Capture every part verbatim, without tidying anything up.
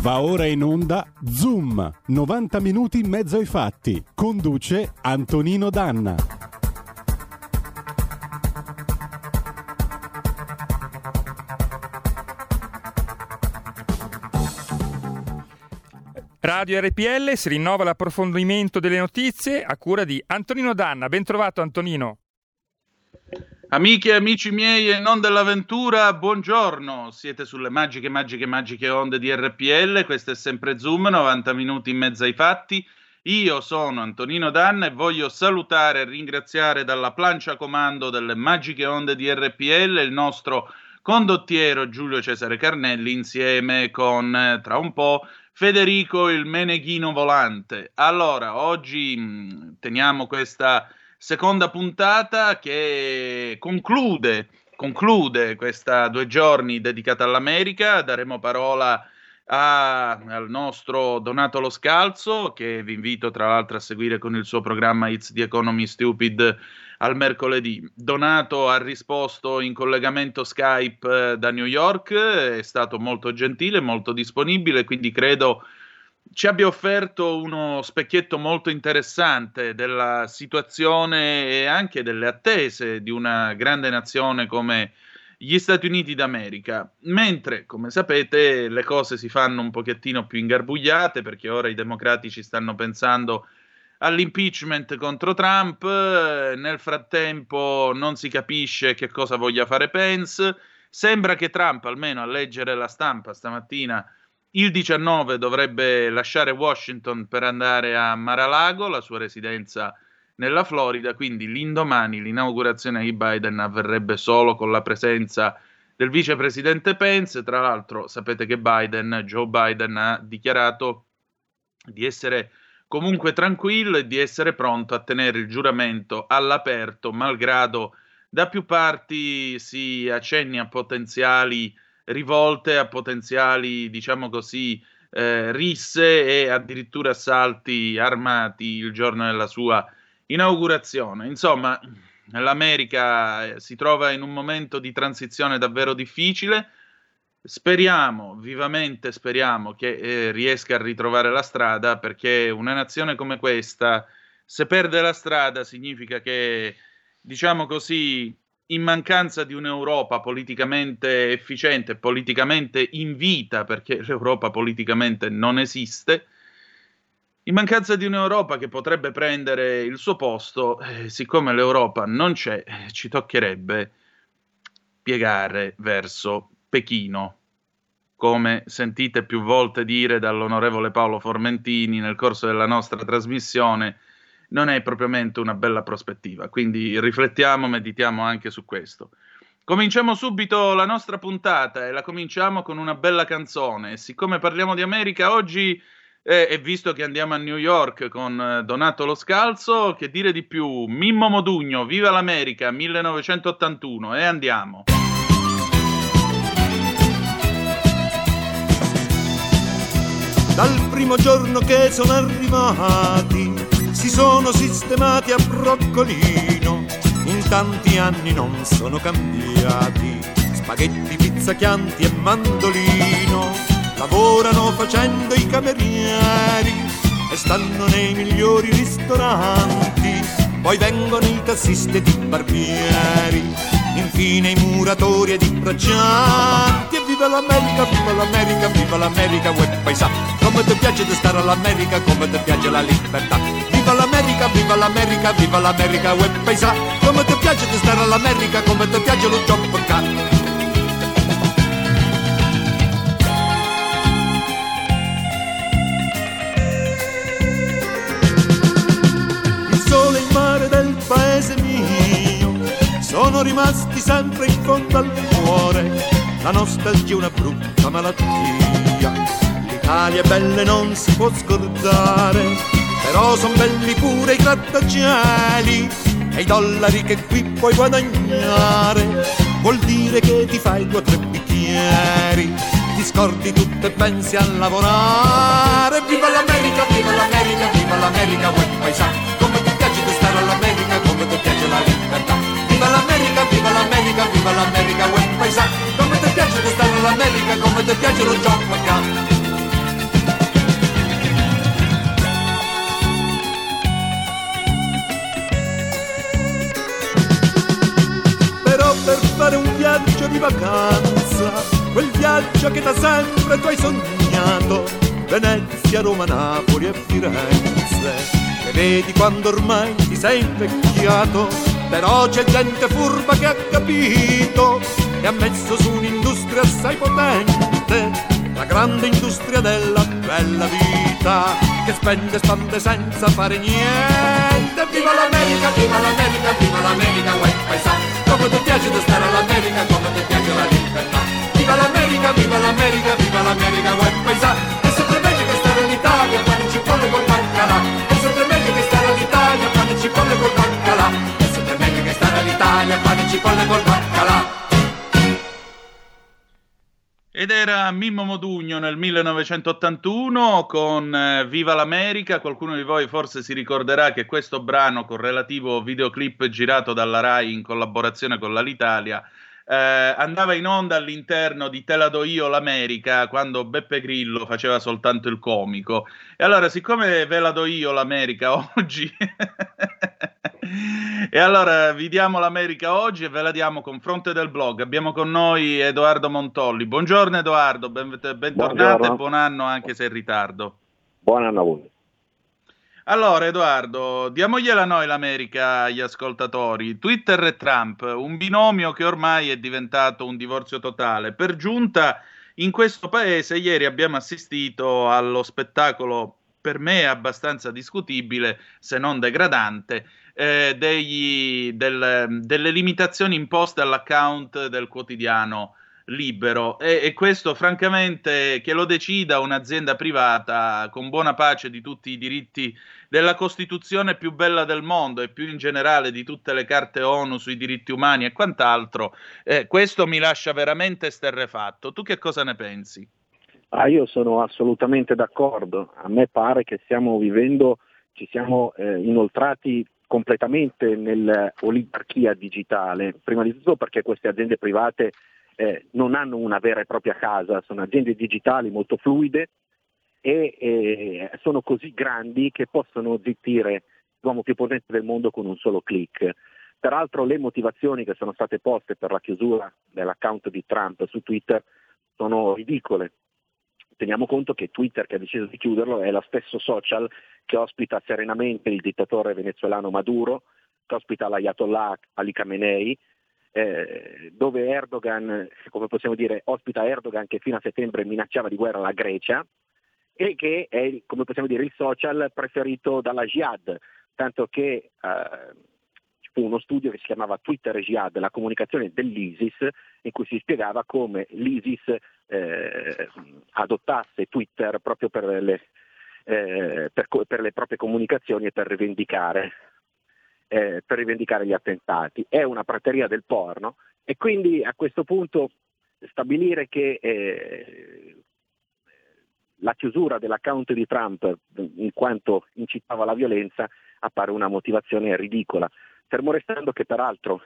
Va ora in onda Zoom, novanta minuti in mezzo ai fatti. Conduce Antonino Danna. Radio R P L, si rinnova l'approfondimento delle notizie a cura di Antonino Danna. Ben trovato Antonino. Amiche e amici miei e non dell'avventura, buongiorno, siete sulle magiche, magiche, magiche onde di R P L, questo è sempre Zoom, novanta minuti in mezzo ai fatti, io sono Antonino Danna e voglio salutare e ringraziare dalla plancia comando delle magiche onde di R P L il nostro condottiero Giulio Cesare Carnelli insieme con, tra un po', Federico il Meneghino Volante. Allora, oggi mh, teniamo questa... seconda puntata che conclude, conclude questa due giorni dedicata all'America. Daremo parola a, al nostro Donato Lo Scalzo, che vi invito tra l'altro a seguire con il suo programma It's the Economy Stupid al mercoledì. Donato ha risposto in collegamento Skype da New York, è stato molto gentile, molto disponibile, quindi credo ci abbia offerto uno specchietto molto interessante della situazione e anche delle attese di una grande nazione come gli Stati Uniti d'America, mentre, come sapete, le cose si fanno un pochettino più ingarbugliate, perché ora i democratici stanno pensando all'impeachment contro Trump, nel frattempo non si capisce che cosa voglia fare Pence, sembra che Trump, almeno a leggere la stampa stamattina, il diciannove dovrebbe lasciare Washington per andare a Mar-a-Lago, la sua residenza nella Florida, quindi l'indomani l'inaugurazione di Biden avverrebbe solo con la presenza del vicepresidente Pence. Tra l'altro sapete che Biden, Joe Biden, ha dichiarato di essere comunque tranquillo e di essere pronto a tenere il giuramento all'aperto, malgrado da più parti si accenni a potenziali rivolte, a potenziali, diciamo così, eh, risse e addirittura assalti armati il giorno della sua inaugurazione. Insomma, l'America si trova in un momento di transizione davvero difficile. Speriamo, vivamente speriamo, che eh, riesca a ritrovare la strada, perché una nazione come questa, se perde la strada, significa che, diciamo così, in mancanza di un'Europa politicamente efficiente, politicamente in vita, perché l'Europa politicamente non esiste, in mancanza di un'Europa che potrebbe prendere il suo posto, eh, siccome l'Europa non c'è, ci toccherebbe piegare verso Pechino, come sentite più volte dire dall'onorevole Paolo Formentini nel corso della nostra trasmissione. Non è propriamente una bella prospettiva, quindi riflettiamo, meditiamo anche su questo. Cominciamo subito la nostra puntata e la cominciamo con una bella canzone. Siccome parliamo di America oggi eh, e visto che andiamo a New York con Donato Lo Scalzo, che dire di più? Mimmo Modugno, Viva l'America millenovecentottantuno e andiamo! Dal primo giorno che sono arrivati si sono sistemati a broccolino, in tanti anni non sono cambiati, spaghetti, pizza, chianti e mandolino, lavorano facendo i camerieri e stanno nei migliori ristoranti, poi vengono i tassisti ed i barbieri, infine i muratori ed i braccianti. E viva l'America, viva l'America, viva l'America, uè paesà, come ti piace di stare all'America, come ti piace la libertà. Viva l'America, viva l'America, viva l'America, uè paesà, come ti piace di stare all'America, come ti piace lo job cat. Il sole e il mare del paese mio sono rimasti sempre in fondo al cuore, la nostalgia è una brutta malattia, l'Italia è bella e non si può scordare, però son belli pure i grattacieli e i dollari che qui puoi guadagnare, vuol dire che ti fai due o tre bicchieri, ti scordi tutto e pensi a lavorare. Viva l'America, viva l'America, viva l'America, uè paesà, come ti piace di stare all'America, come ti piace la libertà. Viva l'America, viva l'America, viva l'America, uè paesà, come ti piace di stare all'America, come ti piace lo gioco a vacanza, quel viaggio che da sempre tu hai sognato, Venezia, Roma, Napoli e Firenze, che vedi quando ormai ti sei invecchiato, però c'è gente furba che ha capito e ha messo su un'industria assai potente, la grande industria della bella vita, che spende e spande senza fare niente. Viva l'America, viva l'America, viva l'America, uè paesà, come ti piace di stare all'America, come ti piace la libertà. Viva l'America, viva l'America, viva l'America, vuoi paesà. E sempre meglio che stare all'Italia, quando ci vuole col baccalà. E sempre meglio che stare all'Italia, quando ci vuole col baccalà. E sempre meglio che stare all'Italia, quando ci vuole col baccalà. Ed era Mimmo Modugno nel millenovecentottantuno con eh, Viva l'America. Qualcuno di voi forse si ricorderà che questo brano, con relativo videoclip girato dalla Rai in collaborazione con l'Alitalia, eh, andava in onda all'interno di Te la do io l'America, quando Beppe Grillo faceva soltanto il comico. E allora, siccome ve la do io l'America oggi... E allora vi diamo l'America oggi e ve la diamo con Fronte del Blog. Abbiamo con noi Edoardo Montolli. Buongiorno Edoardo, ben, bentornato. Buongiorno. E buon anno anche se in ritardo. Buon anno a voi. Allora Edoardo, diamogliela noi l'America agli ascoltatori. Twitter e Trump, un binomio che ormai è diventato un divorzio totale. Per giunta in questo paese ieri abbiamo assistito allo spettacolo, per me abbastanza discutibile, se non degradante, Eh, degli, del, delle limitazioni imposte all'account del quotidiano Libero, e, e questo francamente che lo decida un'azienda privata con buona pace di tutti i diritti della Costituzione più bella del mondo e più in generale di tutte le carte ONU sui diritti umani e quant'altro, eh, questo mi lascia veramente esterrefatto. Tu che cosa ne pensi? Ah, io sono assolutamente d'accordo, a me pare che stiamo vivendo, ci siamo eh, inoltrati completamente nell'oligarchia digitale, prima di tutto perché queste aziende private eh, non hanno una vera e propria casa, sono aziende digitali molto fluide e eh, sono così grandi che possono zittire l'uomo più potente del mondo con un solo click. Peraltro le motivazioni che sono state poste per la chiusura dell'account di Trump su Twitter sono ridicole. Teniamo conto che Twitter, che ha deciso di chiuderlo, è lo stesso social che ospita serenamente il dittatore venezuelano Maduro, che ospita l'Ayatollah Ali Khamenei, eh, dove Erdogan, come possiamo dire, ospita Erdogan che fino a settembre minacciava di guerra la Grecia e che è, come possiamo dire, il social preferito dalla Jihad, tanto che eh, fu uno studio che si chiamava Twitter e Jihad, la comunicazione dell'ISIS, in cui si spiegava come l'ISIS eh, adottasse Twitter proprio per le, eh, per, per le proprie comunicazioni e per rivendicare, eh, per rivendicare gli attentati. È una prateria del porno e quindi a questo punto stabilire che eh, la chiusura dell'account di Trump, in quanto incitava alla violenza, appare una motivazione ridicola. Fermo restando che peraltro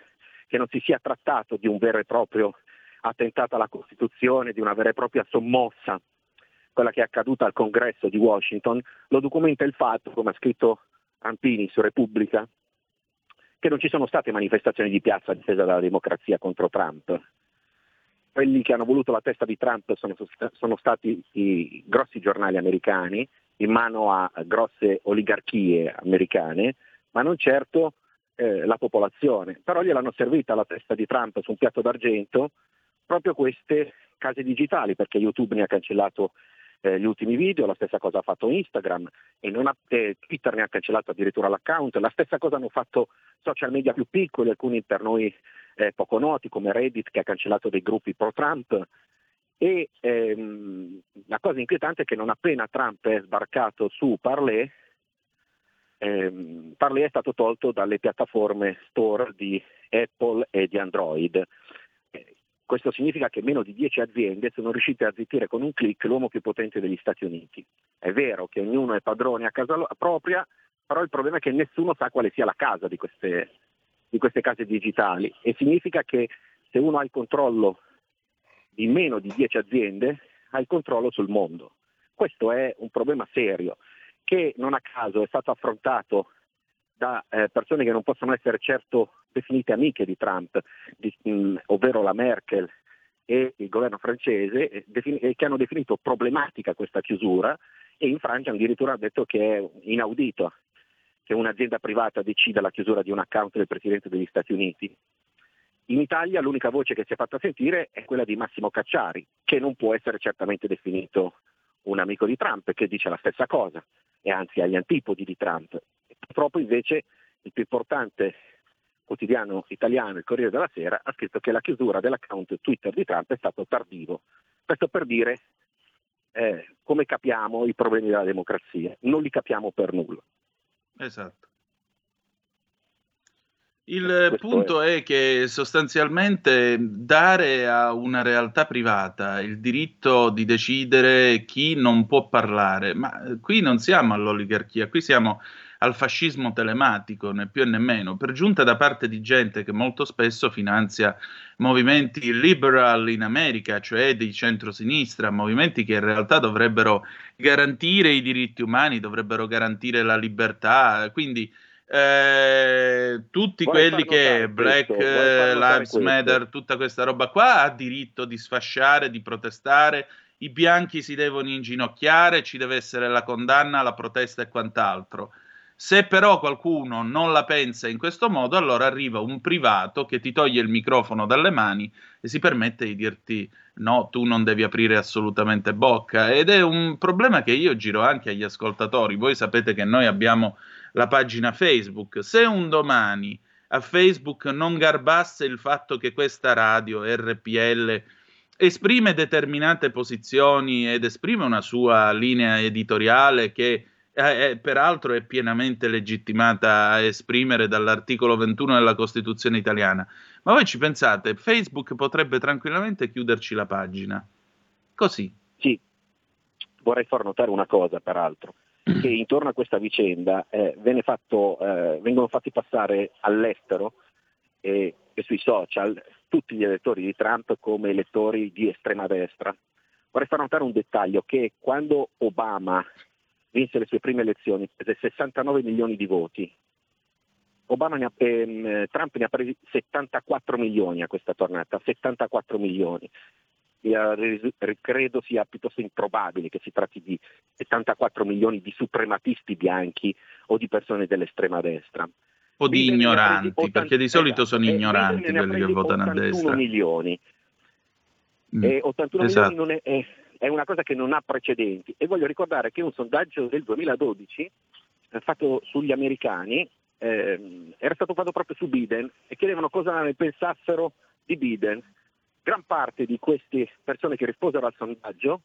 che non si sia trattato di un vero e proprio attentato alla Costituzione, di una vera e propria sommossa, quella che è accaduta al Congresso di Washington, lo documenta il fatto, come ha scritto Rampini su Repubblica, che non ci sono state manifestazioni di piazza a difesa della democrazia contro Trump. Quelli che hanno voluto la testa di Trump sono, sono stati i grossi giornali americani, in mano a grosse oligarchie americane, ma non certo Eh, la popolazione. Però gliel'hanno servita alla testa di Trump su un piatto d'argento proprio queste case digitali, perché YouTube ne ha cancellato eh, gli ultimi video, la stessa cosa ha fatto Instagram e non ha, eh, Twitter ne ha cancellato addirittura l'account, la stessa cosa hanno fatto social media più piccoli, alcuni per noi eh, poco noti come Reddit, che ha cancellato dei gruppi pro Trump. E ehm, la cosa inquietante è che non appena Trump è sbarcato su Parler, Eh, Parler è stato tolto dalle piattaforme store di Apple e di Android. Eh, questo significa che meno di dieci aziende sono riuscite a zittire con un click l'uomo più potente degli Stati Uniti. È vero che ognuno è padrone a casa lo- propria, però il problema è che nessuno sa quale sia la casa di queste, di queste case digitali, e significa che se uno ha il controllo di meno di dieci aziende, ha il controllo sul mondo. Questo è un problema serio, che non a caso è stato affrontato da eh, persone che non possono essere certo definite amiche di Trump, di, mh, ovvero la Merkel, e il governo francese, che hanno definito problematica questa chiusura, e in Francia addirittura hanno detto che è inaudito che un'azienda privata decida la chiusura di un account del Presidente degli Stati Uniti. In Italia l'unica voce che si è fatta sentire è quella di Massimo Cacciari, che non può essere certamente definito un amico di Trump, che dice la stessa cosa, e anzi agli antipodi di Trump. Purtroppo invece il più importante quotidiano italiano, il Corriere della Sera, ha scritto che la chiusura dell'account Twitter di Trump è stato tardivo. Questo per dire eh, come capiamo i problemi della democrazia. Non li capiamo per nulla. Esatto. Il Questo punto è. è che sostanzialmente dare a una realtà privata il diritto di decidere chi non può parlare, ma qui non siamo all'oligarchia, qui siamo al fascismo telematico, né più né meno, per giunta da parte di gente che molto spesso finanzia movimenti liberal in America, cioè di centrosinistra, movimenti che in realtà dovrebbero garantire i diritti umani, dovrebbero garantire la libertà, quindi Eh, tutti vuoi quelli che Black questo, Lives Matter, tutta questa roba qua ha diritto di sfasciare, di protestare, i bianchi si devono inginocchiare, ci deve essere la condanna, la protesta e quant'altro. Se però qualcuno non la pensa in questo modo, allora arriva un privato che ti toglie il microfono dalle mani e si permette di dirti no, tu non devi aprire assolutamente bocca, ed è un problema che io giro anche agli ascoltatori. Voi sapete che noi abbiamo la pagina Facebook. Se un domani a Facebook non garbasse il fatto che questa radio R P L esprime determinate posizioni ed esprime una sua linea editoriale che eh, è, peraltro è pienamente legittimata a esprimere dall'articolo ventuno della Costituzione italiana, ma voi ci pensate, Facebook potrebbe tranquillamente chiuderci la pagina. Così. Sì, vorrei far notare una cosa peraltro, che intorno a questa vicenda eh, viene fatto, eh, vengono fatti passare all'estero e, e sui social tutti gli elettori di Trump come elettori di estrema destra. Vorrei far notare un dettaglio, che quando Obama vinse le sue prime elezioni prese sessantanove milioni di voti, Obama ne ha, ehm, Trump ne ha presi settantaquattro milioni a questa tornata, settantaquattro milioni. Credo sia piuttosto improbabile che si tratti di settantaquattro milioni di suprematisti bianchi o di persone dell'estrema destra. O di Biden ignoranti, ottanta, perché di solito sono eh, ignoranti quelli che votano a destra. Milioni. Mm, e ottantuno esatto. milioni non è, è una cosa che non ha precedenti. E voglio ricordare che un sondaggio del duemiladodici fatto sugli americani eh, era stato fatto proprio su Biden, e chiedevano cosa ne pensassero di Biden. Gran parte di queste persone che risposero al sondaggio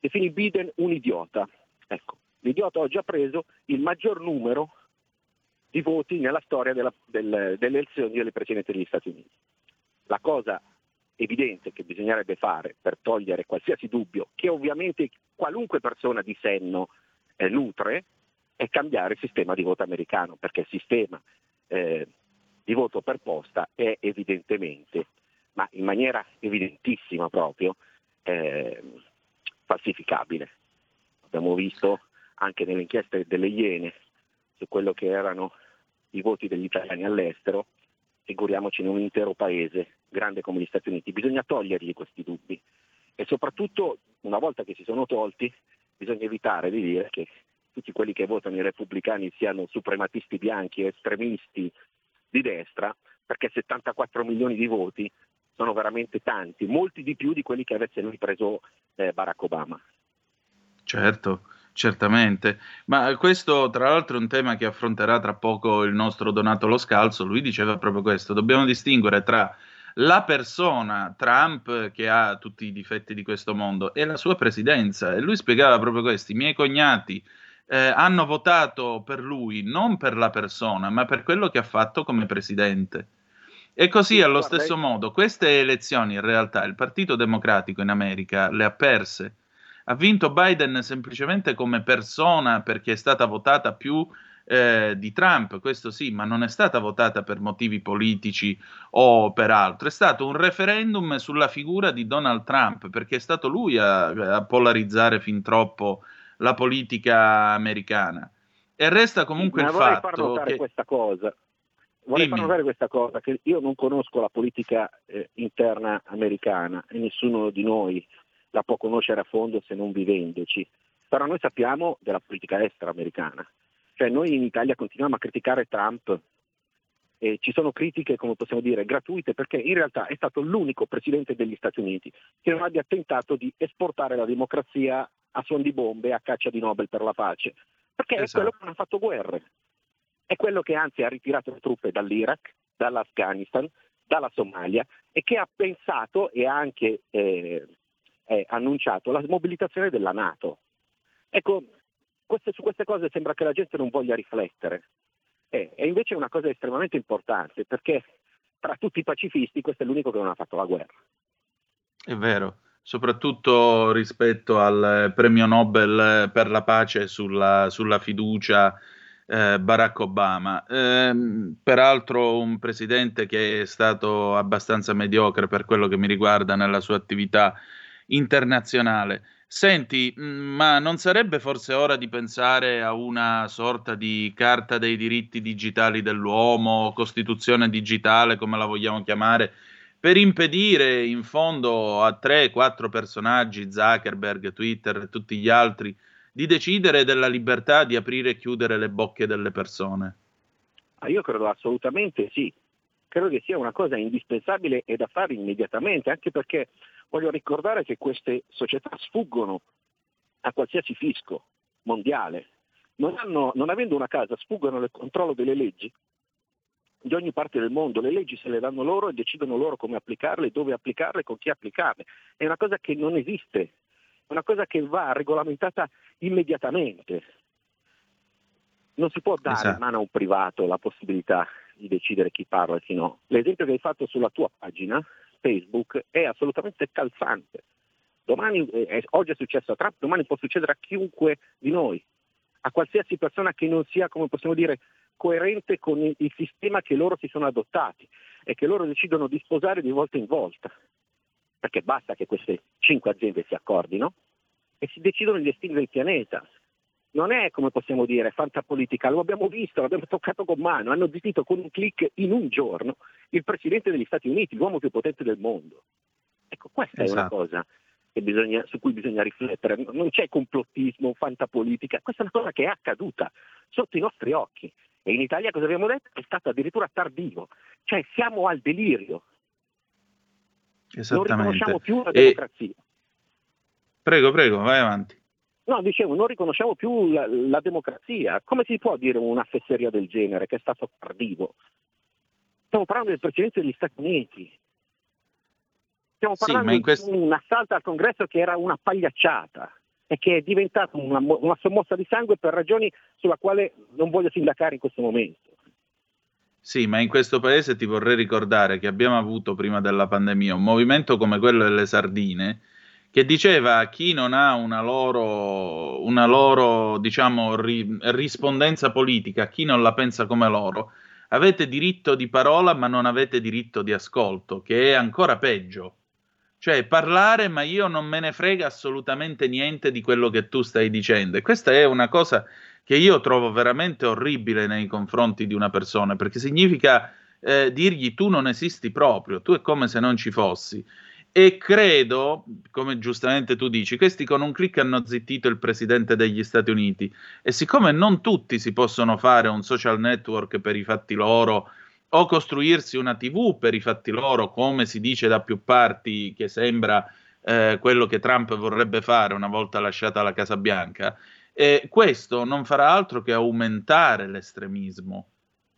definì Biden un idiota. Ecco, l'idiota oggi ha preso il maggior numero di voti nella storia della, del, delle elezioni del Presidente degli Stati Uniti. La cosa evidente che bisognerebbe fare per togliere qualsiasi dubbio, che ovviamente qualunque persona di senno eh, nutre, è cambiare il sistema di voto americano, perché il sistema eh, di voto per posta è evidentemente, ma in maniera evidentissima proprio, eh, falsificabile. Abbiamo visto anche nelle inchieste delle Iene su quello che erano i voti degli italiani all'estero, figuriamoci in un intero paese grande come gli Stati Uniti. Bisogna togliergli questi dubbi, e soprattutto, una volta che si sono tolti, bisogna evitare di dire che tutti quelli che votano i repubblicani siano suprematisti bianchi o estremisti di destra, perché settantaquattro milioni di voti sono veramente tanti, molti di più di quelli che avesse lui preso eh, Barack Obama. Certo, certamente. Ma questo, tra l'altro, è un tema che affronterà tra poco il nostro Donato Lo Scalzo. Lui diceva proprio questo: dobbiamo distinguere tra la persona Trump, che ha tutti i difetti di questo mondo, e la sua presidenza. E lui spiegava proprio questo: i miei cognati eh, hanno votato per lui non per la persona, ma per quello che ha fatto come presidente. E così, allo stesso modo, queste elezioni in realtà il Partito Democratico in America le ha perse. Ha vinto Biden semplicemente come persona, perché è stata votata più eh, di Trump, questo sì, ma non è stata votata per motivi politici o per altro. È stato un referendum sulla figura di Donald Trump, perché è stato lui a, a polarizzare fin troppo la politica americana. E resta comunque ma il fatto che... questa cosa. vorrei far notare questa cosa, che io non conosco la politica eh, interna americana e nessuno di noi la può conoscere a fondo se non vivendoci, però noi sappiamo della politica estera americana, cioè noi in Italia continuiamo a criticare Trump e ci sono critiche, come possiamo dire, gratuite, perché in realtà è stato l'unico presidente degli Stati Uniti che non abbia tentato di esportare la democrazia a suon di bombe, a caccia di Nobel per la pace, perché esatto. È quello che non ha fatto guerre, è quello che anzi ha ritirato le truppe dall'Iraq, dall'Afghanistan, dalla Somalia, e che ha pensato e ha anche eh, eh, annunciato la mobilitazione della NATO. Ecco, queste, su queste cose sembra che la gente non voglia riflettere. Eh, è invece una cosa estremamente importante, perché tra tutti i pacifisti questo è l'unico che non ha fatto la guerra. È vero, soprattutto rispetto al premio Nobel per la pace sulla, sulla fiducia eh, Barack Obama. Eh, peraltro un presidente che è stato abbastanza mediocre per quello che mi riguarda nella sua attività internazionale. Senti, ma non sarebbe forse ora di pensare a una sorta di carta dei diritti digitali dell'uomo, costituzione digitale, come la vogliamo chiamare, per impedire in fondo a tre, quattro personaggi, Zuckerberg, Twitter e tutti gli altri, di decidere della libertà di aprire e chiudere le bocche delle persone? Ah, io credo assolutamente sì. Credo che sia una cosa indispensabile e da fare immediatamente, anche perché voglio ricordare che queste società sfuggono a qualsiasi fisco mondiale, non, hanno, non avendo una casa sfuggono al controllo delle leggi di ogni parte del mondo, le leggi se le danno loro e decidono loro come applicarle, dove applicarle, con chi applicarle, è una cosa che non esiste, è una cosa che va regolamentata immediatamente, non si può dare esatto. in mano a un privato la possibilità di decidere chi parla e chi no. L'esempio che hai fatto sulla tua pagina Facebook è assolutamente calzante. Domani, eh, oggi è successo a Trump, domani può succedere a chiunque di noi, a qualsiasi persona che non sia, come possiamo dire, coerente con il, il sistema che loro si sono adottati e che loro decidono di sposare di volta in volta, perché basta che queste cinque aziende si accordino e si decidono i destini del pianeta. Non è, come possiamo dire, fantapolitica, lo abbiamo visto, l'abbiamo toccato con mano, hanno zittito con un click in un giorno il presidente degli Stati Uniti, l'uomo più potente del mondo. Ecco, questa esatto. è una cosa che bisogna, su cui bisogna riflettere, non c'è complottismo, fantapolitica, questa è una cosa che è accaduta sotto i nostri occhi e in Italia, cosa abbiamo detto? È stato addirittura tardivo, cioè siamo al delirio, non riconosciamo più la democrazia. E... Prego, prego, vai avanti. No, dicevo, non riconosciamo più la, la democrazia. Come si può dire una fesseria del genere che è stato tardivo? Stiamo parlando del Presidente degli Stati Uniti. Stiamo parlando sì, quest... di un assalto al Congresso che era una pagliacciata e che è diventata una, una sommossa di sangue per ragioni sulla quale non voglio sindacare in questo momento. Sì, ma in questo paese ti vorrei ricordare che abbiamo avuto prima della pandemia un movimento come quello delle sardine, che diceva a chi non ha una loro, una loro diciamo, ri, rispondenza politica, a chi non la pensa come loro, avete diritto di parola ma non avete diritto di ascolto, che è ancora peggio. Cioè parlare, ma io non me ne frega assolutamente niente di quello che tu stai dicendo. E questa è una cosa che io trovo veramente orribile nei confronti di una persona, perché significa eh, dirgli tu non esisti proprio, tu è come se non ci fossi. E credo, come giustamente tu dici, questi con un click hanno zittito il presidente degli Stati Uniti e siccome non tutti si possono fare un social network per i fatti loro o costruirsi una tivù per i fatti loro, come si dice da più parti che sembra eh, quello che Trump vorrebbe fare una volta lasciata la Casa Bianca, eh, questo non farà altro che aumentare l'estremismo.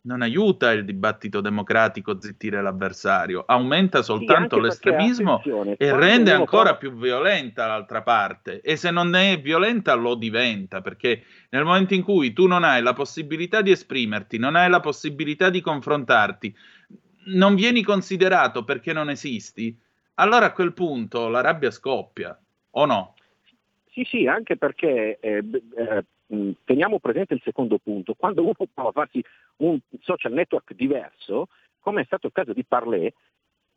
Non aiuta il dibattito democratico zittire l'avversario, aumenta soltanto sì, l'estremismo e rende ancora più violenta l'altra parte. E se non è violenta lo diventa, perché nel momento in cui tu non hai la possibilità di esprimerti, non hai la possibilità di confrontarti, non vieni considerato perché non esisti, allora a quel punto la rabbia scoppia, o no? Sì, sì, anche perché... Eh, eh, teniamo presente il secondo punto, quando uno prova a farsi un social network diverso, come è stato il caso di Parler,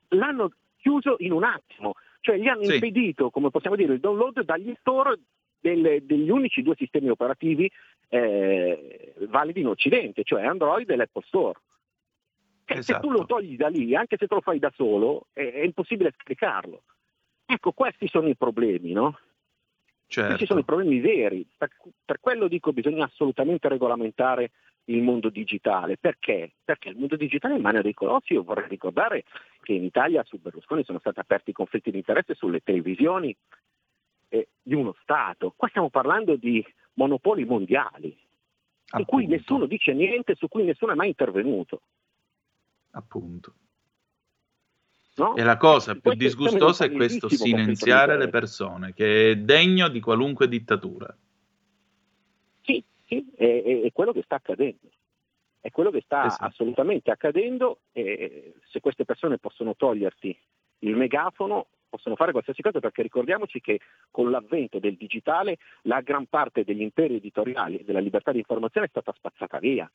l'hanno chiuso in un attimo, cioè gli hanno sì. impedito, come possiamo dire, il download dagli store delle, degli unici due sistemi operativi eh, validi in Occidente, cioè Android e l'Apple Store. Cioè, esatto. Se tu lo togli da lì, anche se te lo fai da solo, è, è impossibile splicarlo. Ecco, questi sono i problemi, no? Certo. Questi sono i problemi veri. Per, per quello dico, bisogna assolutamente regolamentare il mondo digitale. Perché? Perché il mondo digitale è in mano dei colossi. Io vorrei ricordare che in Italia su Berlusconi sono stati aperti conflitti di interesse sulle televisioni eh, di uno Stato. Qua stiamo parlando di monopoli mondiali, appunto, su cui nessuno dice niente, su cui nessuno è mai intervenuto. Appunto. No? E la cosa più disgustosa è questo silenziare le persone, che è degno di qualunque dittatura. Sì, sì, è, è quello che sta accadendo. È quello che sta esatto. assolutamente accadendo. E se queste persone possono toglierti il megafono, possono fare qualsiasi cosa, perché ricordiamoci che con l'avvento del digitale la gran parte degli imperi editoriali e della libertà di informazione è stata spazzata via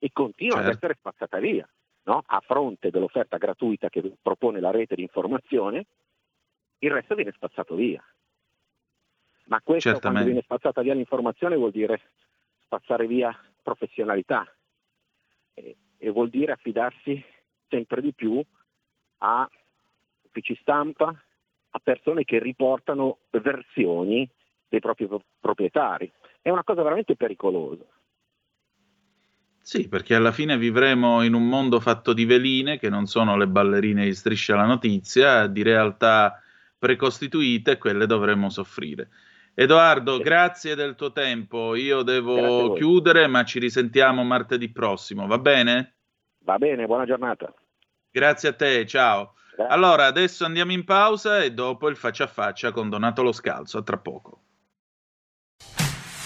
e continua certo. ad essere spazzata via. No? A fronte dell'offerta gratuita che propone la rete di informazione, il resto viene spazzato via. Ma questo, certamente, quando viene spazzata via l'informazione, vuol dire spazzare via professionalità e, e vuol dire affidarsi sempre di più a uffici stampa, a persone che riportano versioni dei propri proprietari. È una cosa veramente pericolosa. Sì, perché alla fine vivremo in un mondo fatto di veline, che non sono le ballerine di Striscia la Notizia, di realtà precostituite, e quelle dovremo soffrire. Edoardo, sì. grazie del tuo tempo. Io devo chiudere, ma ci risentiamo martedì prossimo, va bene? Va bene, buona giornata. Grazie a te, ciao. Grazie. Allora, adesso andiamo in pausa e dopo il faccia a faccia con Donato Lo Scalzo. A tra poco.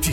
Ti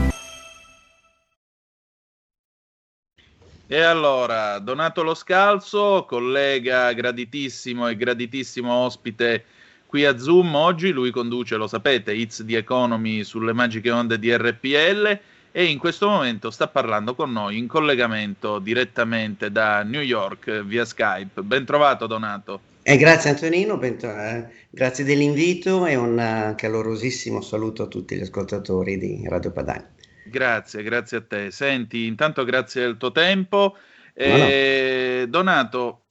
E allora, Donato Lo Scalzo, collega graditissimo e graditissimo ospite qui a Zoom oggi, lui conduce, lo sapete, It's the Economy sulle magiche onde di R P L, e in questo momento sta parlando con noi in collegamento direttamente da New York via Skype. Ben trovato, Donato. Eh, grazie Antonino, bentro- grazie dell'invito e un calorosissimo saluto a tutti gli ascoltatori di Radio Padania. Grazie, grazie a te. Senti, intanto grazie del tuo tempo. Eh, no, no. Donato,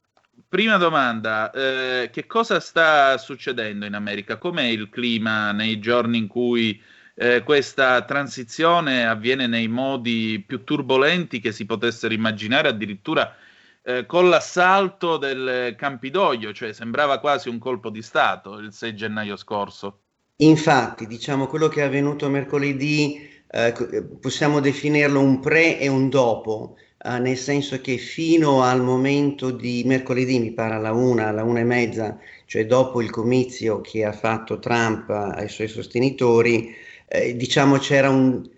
prima domanda, eh, che cosa sta succedendo in America? Com'è il clima nei giorni in cui eh, questa transizione avviene nei modi più turbolenti che si potessero immaginare, addirittura eh, con l'assalto del Campidoglio, cioè sembrava quasi un colpo di Stato il sei gennaio scorso? Infatti, diciamo, quello che è avvenuto mercoledì eh, possiamo definirlo un pre e un dopo. Uh, nel senso che fino al momento di mercoledì, mi pare alla una, alla una e mezza, cioè dopo il comizio che ha fatto Trump ai suoi sostenitori, eh, diciamo c'era un,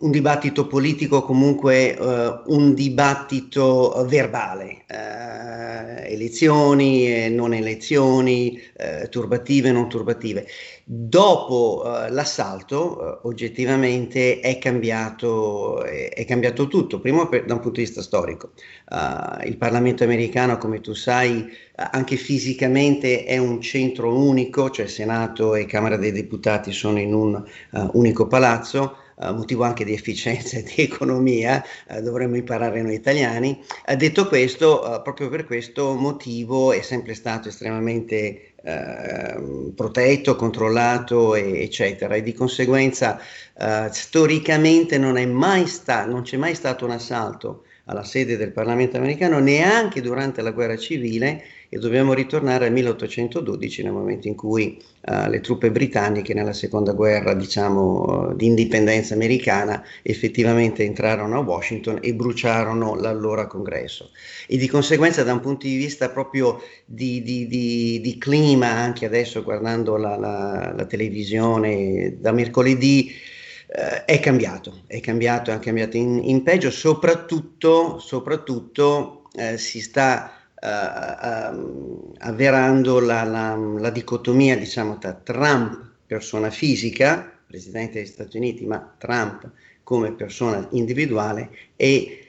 un dibattito politico, comunque uh, un dibattito verbale, uh, elezioni e non elezioni, uh, turbative e non turbative. Dopo uh, l'assalto uh, oggettivamente è cambiato, è, è cambiato tutto, primo per, da un punto di vista storico. Uh, il Parlamento americano, come tu sai, uh, anche fisicamente è un centro unico, cioè Senato e Camera dei Deputati sono in un uh, unico palazzo, uh, motivo anche di efficienza e di economia, uh, dovremmo imparare noi italiani. Uh, detto questo, uh, proprio per questo motivo è sempre stato estremamente eh, protetto, controllato, e, eccetera, e di conseguenza eh, storicamente non, è mai sta- non c'è mai stato un assalto alla sede del Parlamento americano, neanche durante la guerra civile, e dobbiamo ritornare al milleottocentododici, nel momento in cui uh, le truppe britanniche nella seconda guerra, diciamo, uh, di indipendenza americana, effettivamente entrarono a Washington e bruciarono l'allora congresso. E di conseguenza, da un punto di vista proprio di, di, di, di clima, anche adesso guardando la, la, la televisione da mercoledì, Uh, è cambiato, è cambiato, è cambiato in, in peggio, soprattutto, soprattutto uh, si sta uh, uh, avverando la, la, la dicotomia, diciamo, tra Trump, persona fisica, presidente degli Stati Uniti, ma Trump come persona individuale, e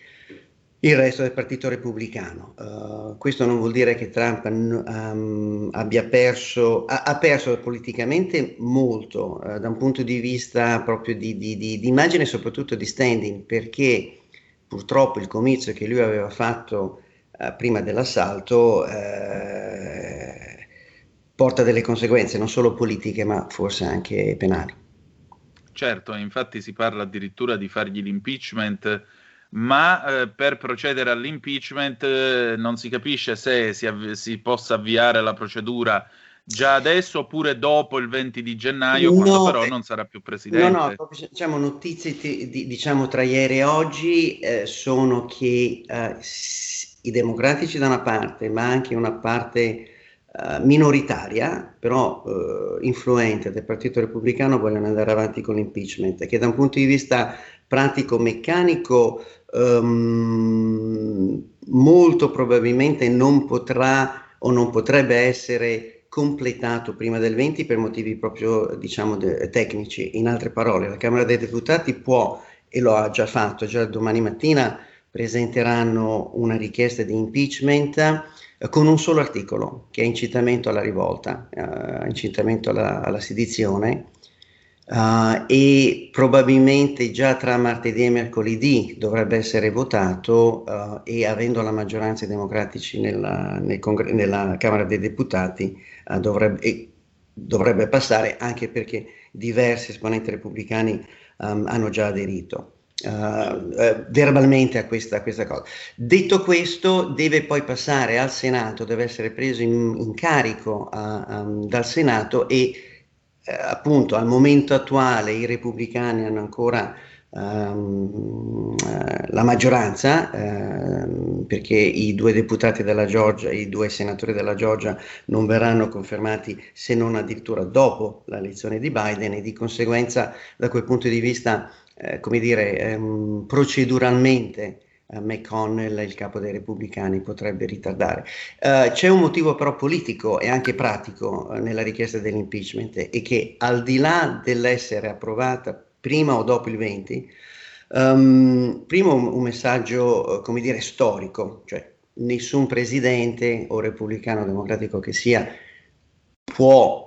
il resto del Partito Repubblicano. Uh, questo non vuol dire che Trump um, abbia perso, ha, ha perso politicamente molto, uh, da un punto di vista proprio di, di, di, di immagine e soprattutto di standing, perché purtroppo il comizio che lui aveva fatto uh, prima dell'assalto uh, porta delle conseguenze non solo politiche ma forse anche penali. Certo, infatti si parla addirittura di fargli l'impeachment, ma eh, per procedere all'impeachment eh, non si capisce se si, avvi- si possa avviare la procedura già adesso oppure dopo il venti di gennaio, no, quando però non sarà più presidente. No, no, diciamo, notizie ti, di, diciamo tra ieri e oggi eh, sono che eh, i democratici da una parte, ma anche una parte eh, minoritaria, però eh, influente, del Partito Repubblicano, vogliono andare avanti con l'impeachment, che da un punto di vista pratico meccanico um, molto probabilmente non potrà o non potrebbe essere completato prima del venti per motivi proprio, diciamo, de- tecnici. In altre parole, la Camera dei Deputati può, e lo ha già fatto, già domani mattina presenteranno una richiesta di impeachment eh, con un solo articolo, che è incitamento alla rivolta, eh, incitamento alla, alla sedizione. Uh, e probabilmente già tra martedì e mercoledì dovrebbe essere votato, uh, e avendo la maggioranza dei democratici nella, nel congre- nella Camera dei Deputati uh, dovrebbe, e dovrebbe passare, anche perché diversi esponenti repubblicani um, hanno già aderito uh, uh, verbalmente a questa, a questa cosa. Detto questo, deve poi passare al Senato, deve essere preso in, in carico uh, um, dal Senato, e appunto al momento attuale i repubblicani hanno ancora um, la maggioranza, um, perché i due deputati della Georgia, i due senatori della Georgia non verranno confermati se non addirittura dopo l'elezione di Biden, e di conseguenza da quel punto di vista, eh, come dire, um, proceduralmente McConnell, il capo dei repubblicani, potrebbe ritardare. Uh, c'è un motivo però politico e anche pratico uh, nella richiesta dell'impeachment, e che al di là dell'essere approvata prima o dopo il venti, um, primo un, un messaggio, uh, come dire, storico, cioè nessun presidente o repubblicano o democratico che sia può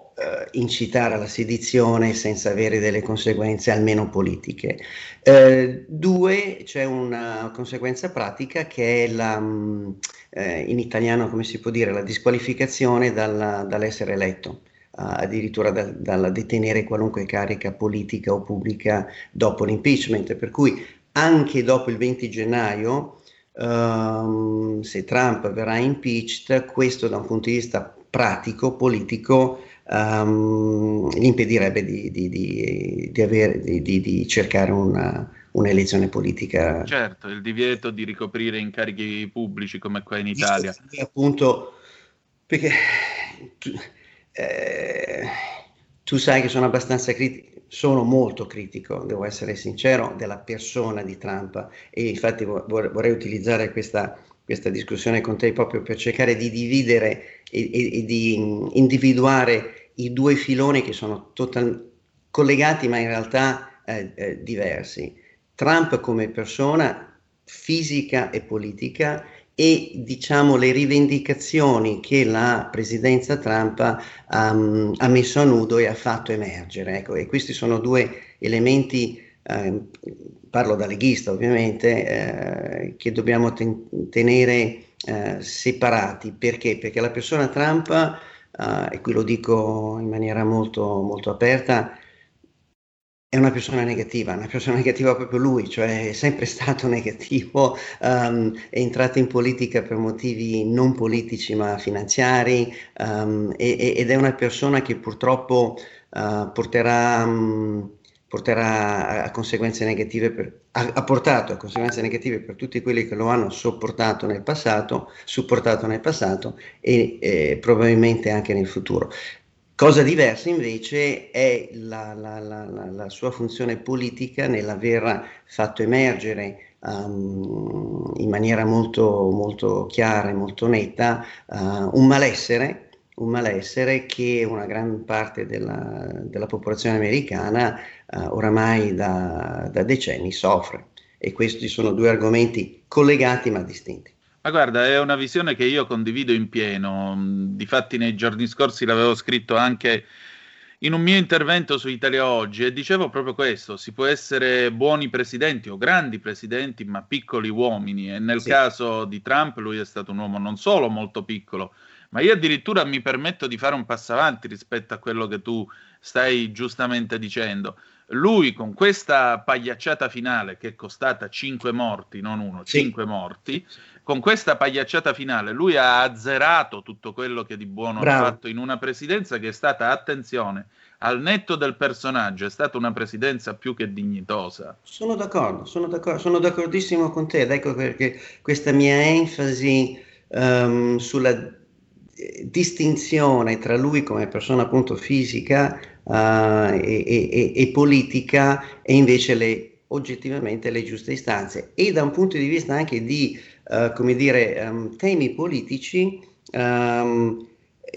incitare alla sedizione senza avere delle conseguenze almeno politiche. Eh, due, c'è una conseguenza pratica, che è la, eh, in italiano come si può dire, la disqualificazione dalla, dall'essere eletto, uh, addirittura da, dalla detenere qualunque carica politica o pubblica dopo l'impeachment, per cui anche dopo il venti gennaio um, se Trump verrà impeached, questo da un punto di vista pratico, politico, Um, gli impedirebbe di, di, di, di, avere, di, di, di cercare una, un'elezione politica. Certo, il divieto di ricoprire incarichi pubblici come qua in Italia. Sì, appunto, perché tu, eh, tu sai che sono abbastanza critico, sono molto critico, devo essere sincero, della persona di Trump, e infatti vor- vorrei utilizzare questa... questa discussione con te proprio per cercare di dividere e, e, e di individuare i due filoni che sono total- collegati ma in realtà eh, eh, diversi. Trump come persona fisica e politica, e diciamo le rivendicazioni che la presidenza Trump um, ha messo a nudo e ha fatto emergere. Ecco, e questi sono due elementi, eh, parlo da leghista ovviamente, eh, che dobbiamo ten- tenere eh, separati. Perché? Perché la persona Trump uh, e qui lo dico in maniera molto, molto aperta, è una persona negativa, una persona negativa proprio lui, cioè è sempre stato negativo, um, è entrato in politica per motivi non politici ma finanziari, um, e, ed è una persona che purtroppo uh, porterà... Um, porterà a conseguenze negative, per, ha, ha portato a conseguenze negative per tutti quelli che lo hanno sopportato nel passato, supportato nel passato e eh, probabilmente anche nel futuro. Cosa diversa invece è la, la, la, la, la sua funzione politica nell'aver fatto emergere um, in maniera molto, molto chiara e molto netta uh, un malessere, un malessere che una gran parte della, della popolazione americana uh, oramai da, da decenni soffre, e questi sono due argomenti collegati ma distinti. Ma guarda, è una visione che io condivido in pieno, difatti nei giorni scorsi l'avevo scritto anche in un mio intervento su Italia Oggi e dicevo proprio questo: si può essere buoni presidenti o grandi presidenti ma piccoli uomini, e nel sì. caso di Trump lui è stato un uomo non solo molto piccolo, ma io addirittura mi permetto di fare un passo avanti rispetto a quello che tu stai giustamente dicendo. Lui con questa pagliacciata finale, che è costata cinque morti, non uno, sì. cinque morti, con questa pagliacciata finale lui ha azzerato tutto quello che di buono Bravo. ha fatto in una presidenza che è stata, attenzione, al netto del personaggio, è stata una presidenza più che dignitosa. Sono d'accordo, sono d'accordo, sono d'accordissimo con te, ed ecco perché questa mia enfasi um, sulla distinzione tra lui come persona appunto fisica uh, e, e, e politica, e invece le, oggettivamente le giuste istanze, e da un punto di vista anche di uh, come dire um, temi politici, um,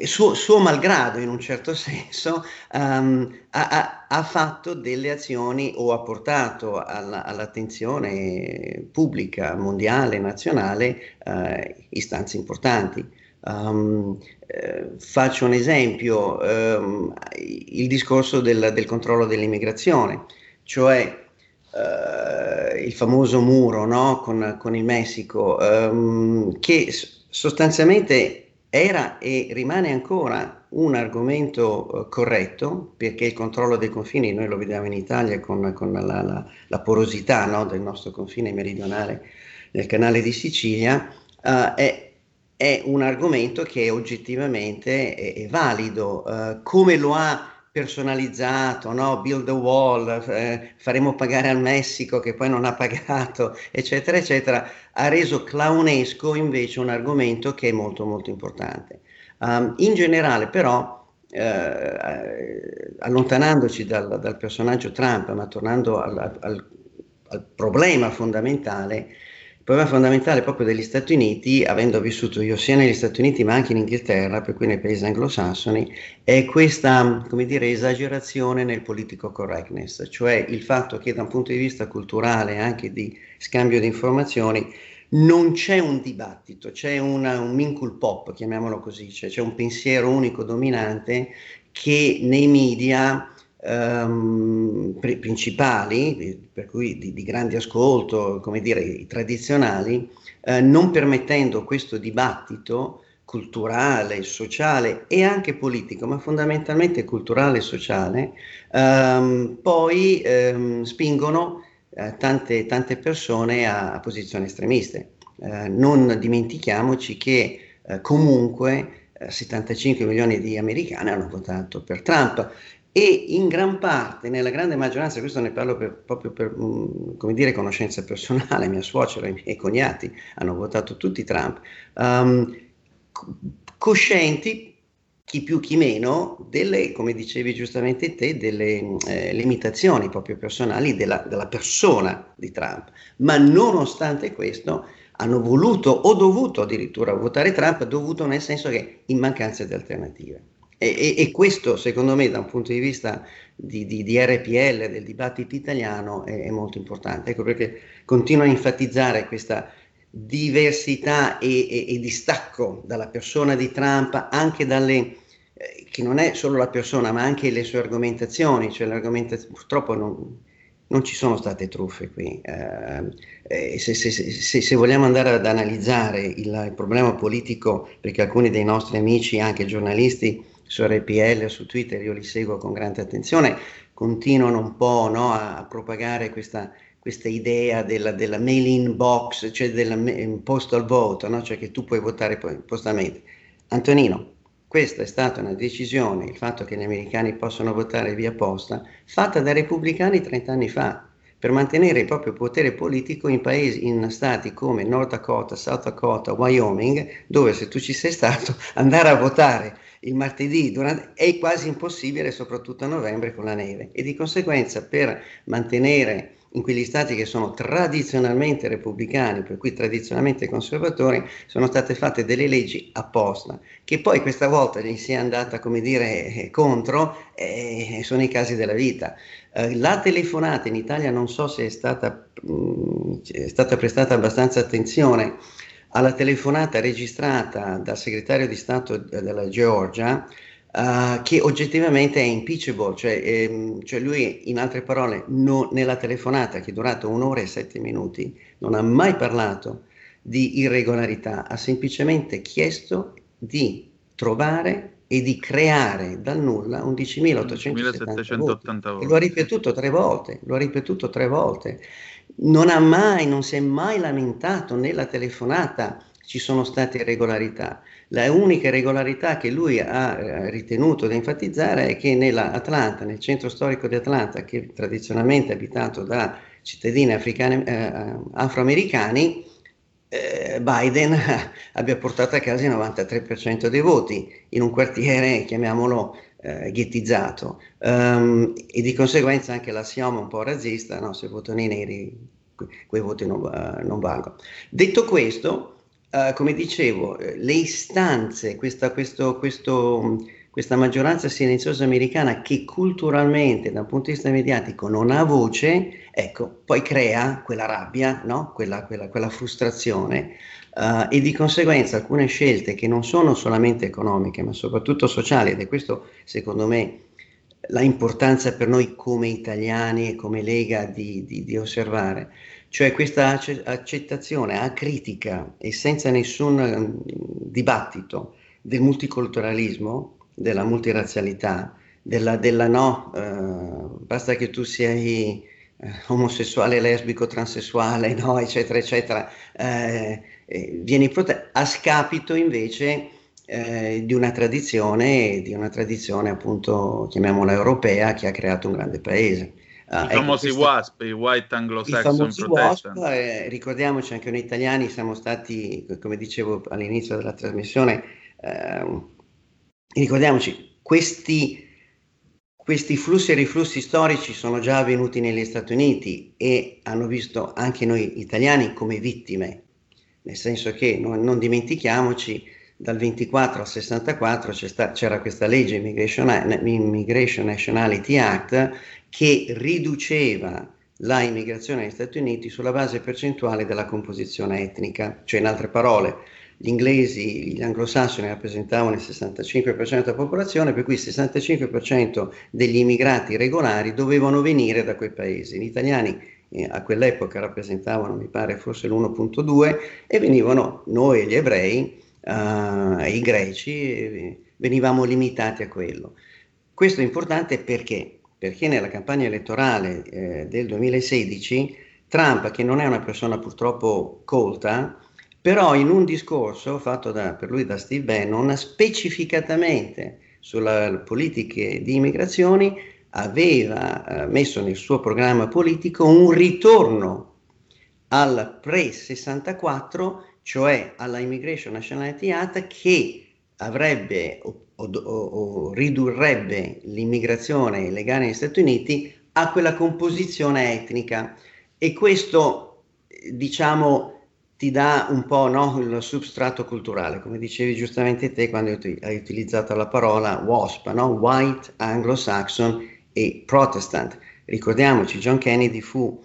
suo, suo malgrado in un certo senso um, ha, ha fatto delle azioni o ha portato alla, all'attenzione pubblica mondiale, nazionale, uh, istanze importanti. Um, eh, faccio un esempio, um, il discorso del, del controllo dell'immigrazione, cioè uh, il famoso muro, no? con, con il Messico, um, che sostanzialmente era e rimane ancora un argomento uh, corretto, perché il controllo dei confini, noi lo vediamo in Italia con, con la, la, la porosità, no? del nostro confine meridionale nel canale di Sicilia, uh, è è un argomento che oggettivamente è, è valido, uh, come lo ha personalizzato, no? Build the wall, eh, faremo pagare al Messico che poi non ha pagato, eccetera, eccetera, ha reso clownesco invece un argomento che è molto molto importante. Um, in generale però, eh, allontanandoci dal, dal personaggio Trump, ma tornando al, al, al problema fondamentale, il problema fondamentale proprio degli Stati Uniti, avendo vissuto io sia negli Stati Uniti ma anche in Inghilterra, per cui nei paesi anglosassoni, è questa, come dire, esagerazione nel political correctness, cioè il fatto che da un punto di vista culturale, anche di scambio di informazioni, non c'è un dibattito, c'è una, un minchul pop, chiamiamolo così, cioè c'è un pensiero unico dominante che nei media Um, pri- principali, per cui di, di grande ascolto, come dire, i tradizionali, eh, non permettendo questo dibattito culturale, sociale e anche politico, ma fondamentalmente culturale e sociale, um, poi um, spingono eh, tante, tante persone a, a posizioni estremiste. Eh, non dimentichiamoci che eh, comunque eh, settantacinque milioni di americani hanno votato per Trump. E in gran parte, nella grande maggioranza, questo ne parlo per, proprio per, come dire, conoscenza personale, mia suocera e i miei cognati hanno votato tutti Trump, um, coscienti, chi più chi meno, delle, come dicevi giustamente te, delle eh, limitazioni proprio personali della, della persona di Trump, ma nonostante questo hanno voluto o dovuto addirittura votare Trump, dovuto nel senso che in mancanza di alternative. E, e questo, secondo me, da un punto di vista di, di, di R P L, del dibattito italiano, è, è molto importante. Ecco perché continuo a enfatizzare questa diversità e, e, e distacco dalla persona di Trump, anche dalle, eh, che non è solo la persona, ma anche le sue argomentazioni. Cioè, l'argomentazione, purtroppo non, non ci sono state truffe qui. Eh, se, se, se, se vogliamo andare ad analizzare il, il problema politico, perché alcuni dei nostri amici, anche giornalisti, su R P L o su Twitter, io li seguo con grande attenzione, continuano un po', no, a propagare questa, questa idea della, della mail in box, cioè della posta al voto, no? Cioè che tu puoi votare postamente. Antonino, questa è stata una decisione, il fatto che gli americani possono votare via posta, fatta dai repubblicani trent'anni fa, per mantenere il proprio potere politico in paesi, in stati come North Dakota, South Dakota, Wyoming, dove se tu ci sei stato, andare a votare il martedì durante, è quasi impossibile, soprattutto a novembre con la neve. E di conseguenza, per mantenere in quegli stati che sono tradizionalmente repubblicani, per cui tradizionalmente conservatori, sono state fatte delle leggi apposta, che poi questa volta gli sia andata, come dire, contro, eh, sono i casi della vita. Eh, la telefonata in Italia non so se è stata, mh, è stata prestata abbastanza attenzione alla telefonata registrata dal segretario di Stato della Georgia, Uh, che oggettivamente è impeachable, cioè, ehm, cioè lui, in altre parole, no, nella telefonata che è durata un'ora e sette minuti non ha mai parlato di irregolarità, ha semplicemente chiesto di trovare e di creare dal nulla undicimilaottocentosettanta voti. voti. E lo ha ripetuto tre volte, lo ha ripetuto tre volte. Non ha mai, non si è mai lamentato nella telefonata ci sono state irregolarità. La unica irregolarità che lui ha ritenuto da enfatizzare è che nell'Atlanta, nel centro storico di Atlanta, che è tradizionalmente è abitato da cittadini africani, eh, afroamericani, eh, Biden abbia portato a casa il novantatré per cento dei voti in un quartiere, chiamiamolo, eh, ghettizzato. Um, e di conseguenza anche l'assioma un po' razzista, no? Se votano i neri, quei voti non, uh, non valgono. Detto questo, Uh, come dicevo, le istanze, questa, questo, questo, questa maggioranza silenziosa americana che culturalmente, da un punto di vista mediatico, non ha voce, ecco, poi crea quella rabbia, no? quella, quella, quella frustrazione uh, e di conseguenza alcune scelte che non sono solamente economiche, ma soprattutto sociali, ed è questo, secondo me, la importanza per noi come italiani e come Lega di, di, di osservare. Cioè questa accettazione acritica e senza nessun dibattito del multiculturalismo, della multirazzialità, della, della no, eh, basta che tu sei eh, omosessuale, lesbico, transessuale, no, eccetera, eccetera, eh, eh, viene prote- a scapito invece eh, di una tradizione, di una tradizione appunto, chiamiamola europea, che ha creato un grande paese. Ah, I ecco, famosi questa, W A S P, i White Anglo-Saxon Protestant. W A S P, eh, ricordiamoci anche noi italiani siamo stati, come dicevo all'inizio della trasmissione, eh, ricordiamoci, questi, questi flussi e riflussi storici sono già avvenuti negli Stati Uniti e hanno visto anche noi italiani come vittime, nel senso che non, non dimentichiamoci, dal ventiquattro al sessantaquattro sta, c'era questa legge Immigration, Immigration Nationality Act, che riduceva la immigrazione agli Stati Uniti sulla base percentuale della composizione etnica, cioè in altre parole gli inglesi, gli anglosassoni rappresentavano il sessantacinque per cento della popolazione, per cui il sessantacinque per cento degli immigrati regolari dovevano venire da quei paesi. Gli italiani eh, a quell'epoca rappresentavano, mi pare, forse l'uno virgola due e venivano noi e gli ebrei, uh, e i greci, eh, venivamo limitati a quello. Questo è importante perché? Perché nella campagna elettorale eh, del duemilasedici Trump, che non è una persona purtroppo colta, però in un discorso fatto da, per lui da Steve Bannon, specificatamente sulle politiche di immigrazioni, aveva eh, messo nel suo programma politico un ritorno al pre-sessantaquattro, cioè alla Immigration Nationality Act, che avrebbe O, o, o ridurrebbe l'immigrazione illegale negli Stati Uniti a quella composizione etnica, e questo, diciamo, ti dà un po', no, il substrato culturale, come dicevi giustamente te quando hai utilizzato la parola W A S P, no? White, Anglo-Saxon e Protestant. Ricordiamoci, John Kennedy fu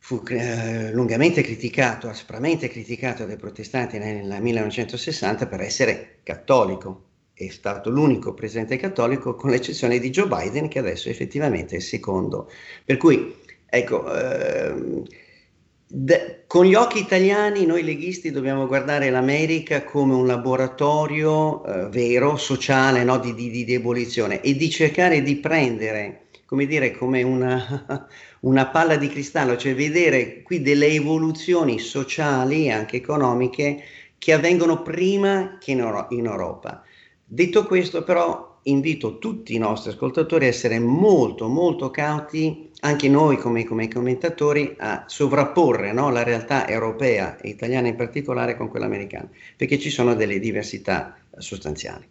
fu eh, lungamente criticato, aspramente criticato dai protestanti nel, nel millenovecentosessanta per essere cattolico. È stato l'unico presidente cattolico, con l'eccezione di Joe Biden, che adesso effettivamente è il secondo. Per cui, ecco, ehm, De, con gli occhi italiani noi leghisti dobbiamo guardare l'America come un laboratorio eh, vero, sociale, no? di, di, di demolizione, e di cercare di prendere, come dire, come una, una palla di cristallo, cioè vedere qui delle evoluzioni sociali e anche economiche che avvengono prima che in, Euro- in Europa. Detto questo, però, invito tutti i nostri ascoltatori a essere molto molto cauti, anche noi come, come commentatori, a sovrapporre, no, la realtà europea e italiana in particolare con quella americana, perché ci sono delle diversità sostanziali.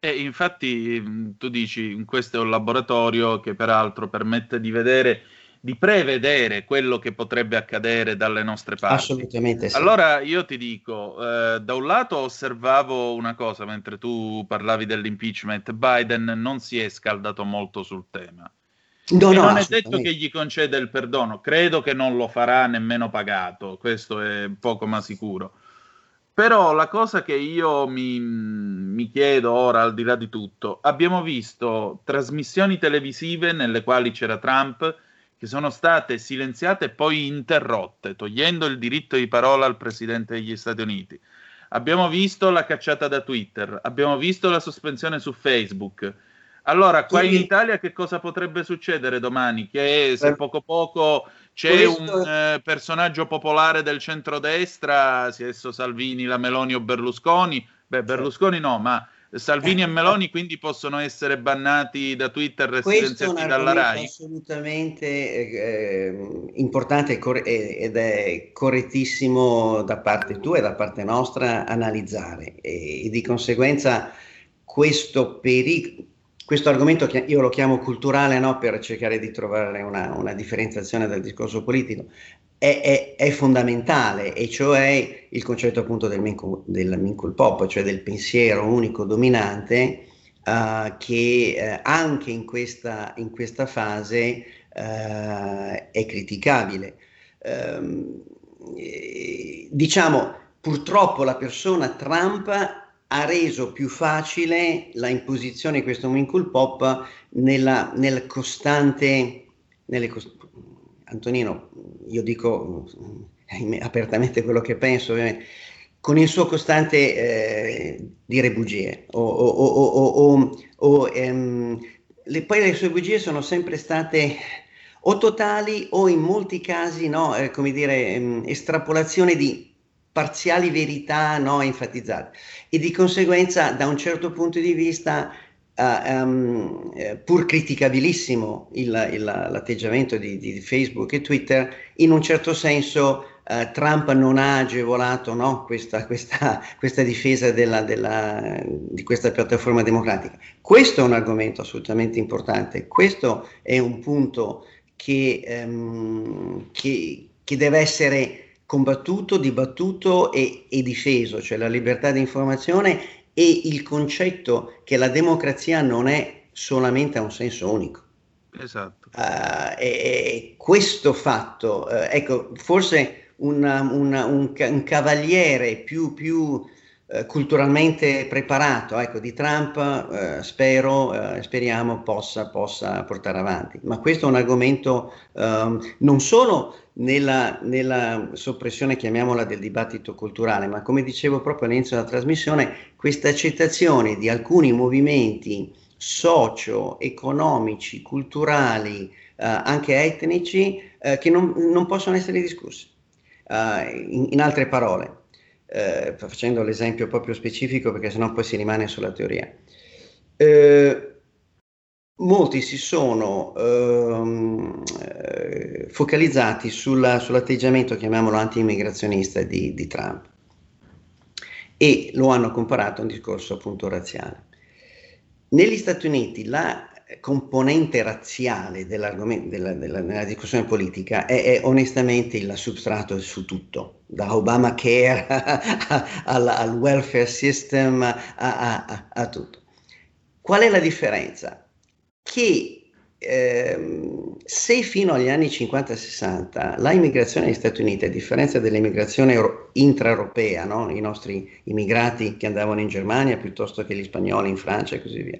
E infatti tu dici, questo è un laboratorio che peraltro permette di vedere, di prevedere quello che potrebbe accadere dalle nostre parti. Assolutamente sì. Allora io ti dico, eh, da un lato osservavo una cosa, mentre tu parlavi dell'impeachment, Biden non si è scaldato molto sul tema. No, no, non è detto che gli conceda il perdono, credo che non lo farà nemmeno pagato, questo è poco ma sicuro. Però la cosa che io mi, mi chiedo ora, al di là di tutto, abbiamo visto trasmissioni televisive nelle quali c'era Trump che sono state silenziate e poi interrotte, togliendo il diritto di parola al Presidente degli Stati Uniti. Abbiamo visto la cacciata da Twitter, abbiamo visto la sospensione su Facebook. Allora, qua in Italia che cosa potrebbe succedere domani? Che se poco poco c'è questo... un eh, personaggio popolare del centrodestra, se esso Salvini, la Meloni o Berlusconi, beh Berlusconi no, ma Salvini e Meloni quindi possono essere bannati da Twitter e silenziati dalla RAI? Questo è un argomento assolutamente eh, importante e cor- ed è correttissimo da parte tua e da parte nostra analizzare, e, e di conseguenza questo pericolo, questo argomento che io lo chiamo culturale, no, per cercare di trovare una, una differenziazione dal discorso politico, è, è, è fondamentale, e cioè il concetto appunto del minco, del minco pop, cioè del pensiero unico dominante, uh, che uh, anche in questa, in questa fase uh, è criticabile. Um, diciamo, purtroppo la persona Trump ha reso più facile la imposizione di questo minco pop nella, nel costante, nelle cost- Antonino, io dico apertamente quello che penso, ovviamente, con il suo costante eh, dire bugie, o, o, o, o, o, o ehm, le, poi le sue bugie sono sempre state o totali o in molti casi, no, eh, come dire, ehm, estrapolazione di parziali verità, no, enfatizzate, e di conseguenza da un certo punto di vista uh, um, pur criticabilissimo il, il, l'atteggiamento di, di Facebook e Twitter, in un certo senso uh, Trump non ha agevolato, no, questa, questa, questa difesa della, della, di questa piattaforma democratica. Questo è un argomento assolutamente importante, questo è un punto che, um, che, che deve essere combattuto, dibattuto e, e difeso, cioè la libertà di informazione e il concetto che la democrazia non è solamente a un senso unico. Esatto. Uh, e, e questo fatto, uh, ecco, forse una, una, un, un cavaliere più, più uh, culturalmente preparato, ecco, di Trump, uh, spero, uh, speriamo possa, possa portare avanti. Ma questo è un argomento um, non solo... Nella, nella soppressione, chiamiamola, del dibattito culturale, ma come dicevo proprio all'inizio della trasmissione, questa accettazione di alcuni movimenti socio-economici, culturali, eh, anche etnici, eh, che non, non possono essere discussi. Eh, in, in altre parole, eh, facendo l'esempio proprio specifico, perché sennò poi si rimane sulla teoria, eh, molti si sono ehm, focalizzati sulla, sull'atteggiamento, chiamiamolo, anti-immigrazionista di, di Trump, e lo hanno comparato a un discorso appunto razziale. Negli Stati Uniti la componente razziale dell'argomento, della, della, della discussione politica è, è onestamente il substrato su tutto, da Obamacare al, al welfare system a, a, a, a tutto. Qual è la differenza? Che ehm, se fino agli anni cinquanta sessanta la immigrazione negli Stati Uniti, a differenza dell'immigrazione euro- intraeuropea, no? I nostri immigrati che andavano in Germania piuttosto che gli spagnoli in Francia e così via,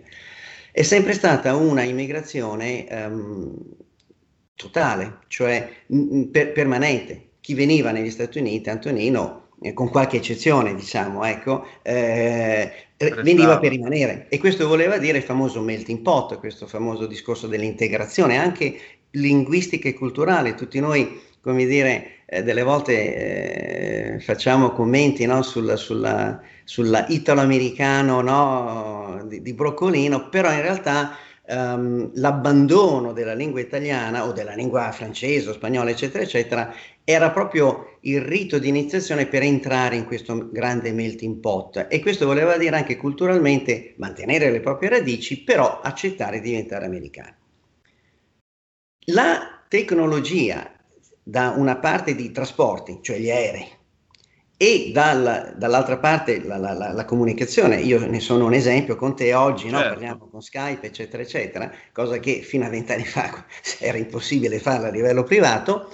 è sempre stata una immigrazione ehm, totale, cioè m- per- permanente. chi veniva negli Stati Uniti, Antonino, eh, con qualche eccezione, diciamo, ecco, eh, veniva per rimanere. E questo voleva dire il famoso melting pot, questo famoso discorso dell'integrazione, anche linguistica e culturale. Tutti noi, come dire, eh, delle volte eh, facciamo commenti, no, sulla, sulla, sulla italo-americano, no, di, di Broccolino, però in realtà um, l'abbandono della lingua italiana o della lingua francese o spagnola, eccetera, eccetera, era proprio il rito di iniziazione per entrare in questo grande melting pot, e questo voleva dire anche culturalmente mantenere le proprie radici, però accettare di diventare americani. La tecnologia, da una parte di trasporti, cioè gli aerei, e dal, dall'altra parte la, la, la, la comunicazione, io ne sono un esempio con te oggi, no? Certo. Parliamo con Skype, eccetera, eccetera, cosa che fino a vent'anni fa era impossibile farla a livello privato,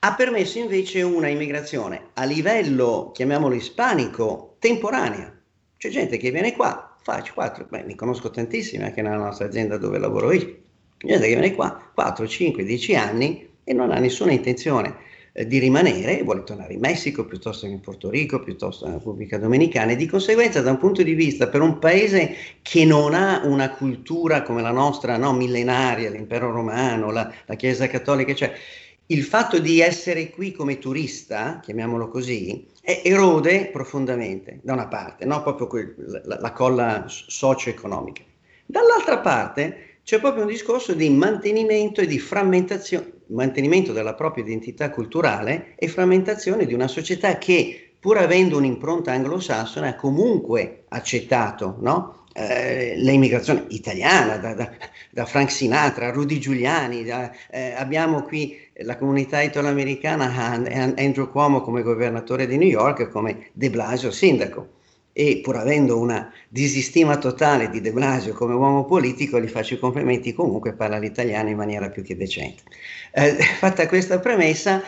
ha permesso invece una immigrazione a livello, chiamiamolo ispanico, temporanea. C'è gente che viene qua, fa quattro, beh, ne conosco tantissime anche nella nostra azienda dove lavoro io, gente che viene qua quattro, cinque, dieci anni e non ha nessuna intenzione eh, di rimanere, vuole tornare in Messico piuttosto che in Porto Rico, piuttosto che in Repubblica Dominicana, e di conseguenza, da un punto di vista, per un paese che non ha una cultura come la nostra, no, millenaria, l'impero romano, la, la Chiesa Cattolica, cioè, il fatto di essere qui come turista, chiamiamolo così, erode profondamente, da una parte, no? Proprio quel, la, la colla socio-economica, dall'altra parte c'è proprio un discorso di mantenimento e di frammentazione, mantenimento della propria identità culturale e frammentazione di una società che, pur avendo un'impronta anglosassone, ha comunque accettato, no? eh, l'immigrazione italiana, da, da, da Frank Sinatra a Rudy Giuliani, da, eh, abbiamo qui la comunità italoamericana, Andrew Cuomo come governatore di New York, come De Blasio sindaco. E pur avendo una disistima totale di De Blasio come uomo politico, gli faccio i complimenti, comunque parla l'italiano in maniera più che decente. Eh, fatta questa premessa,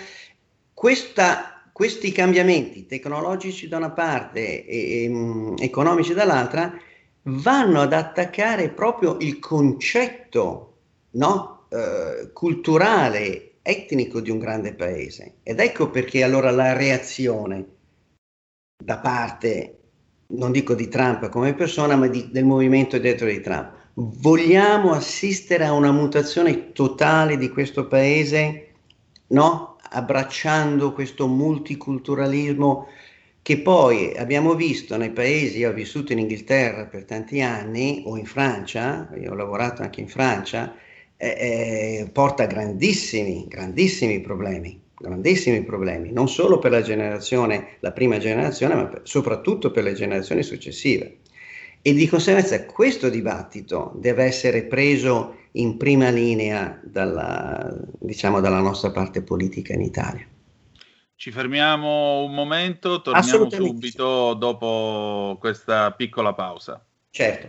questa, questi cambiamenti tecnologici da una parte e, e economici dall'altra vanno ad attaccare proprio il concetto, no, eh, culturale, etnico di un grande paese. Ed ecco perché allora la reazione da parte, non dico di Trump come persona, ma di, del movimento dietro di Trump. Vogliamo assistere a una mutazione totale di questo paese, no? Abbracciando questo multiculturalismo che poi abbiamo visto nei paesi, io ho vissuto in Inghilterra per tanti anni, o in Francia, io ho lavorato anche in Francia, eh, eh, porta grandissimi, grandissimi problemi. grandissimi problemi, non solo per la generazione, la prima generazione, ma per, soprattutto per le generazioni successive. E di conseguenza questo dibattito deve essere preso in prima linea dalla, diciamo, dalla nostra parte politica in Italia. Ci fermiamo un momento, torniamo subito dopo questa piccola pausa. Certo.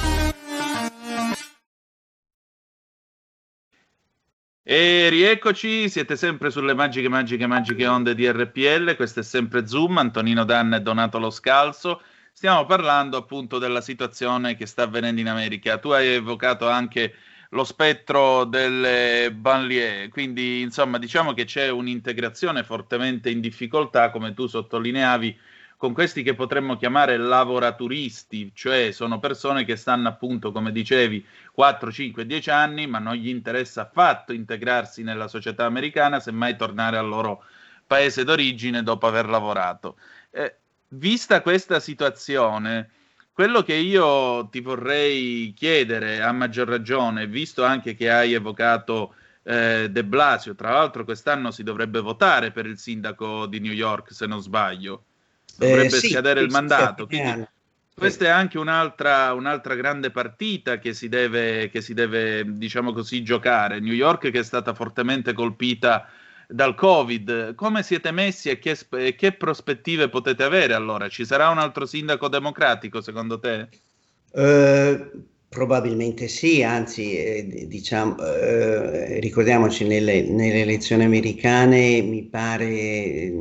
E rieccoci, siete sempre sulle magiche, magiche, magiche onde di R P L, questo è sempre Zoom, Antonino Danna e Donato Lo Scalzo, stiamo parlando appunto della situazione che sta avvenendo in America. Tu hai evocato anche lo spettro delle banlieue, quindi insomma diciamo che c'è un'integrazione fortemente in difficoltà, come tu sottolineavi, con questi che potremmo chiamare lavoraturisti, cioè sono persone che stanno appunto, come dicevi, quattro, cinque, dieci anni, ma non gli interessa affatto integrarsi nella società americana, semmai tornare al loro paese d'origine dopo aver lavorato. Eh, vista questa situazione, quello che io ti vorrei chiedere, a maggior ragione, visto anche che hai evocato eh, De Blasio, tra l'altro quest'anno si dovrebbe votare per il sindaco di New York, se non sbaglio, dovrebbe eh, sì, scadere sì, il mandato, sì, quindi questa è anche un'altra, un'altra grande partita che si deve, che si deve, diciamo così, giocare. New York, che è stata fortemente colpita dal Covid, come siete messi e che, e che prospettive potete avere allora? Ci sarà un altro sindaco democratico secondo te? Eh, Probabilmente sì, anzi eh, diciamo, eh, ricordiamoci nelle, nelle elezioni americane mi pare eh,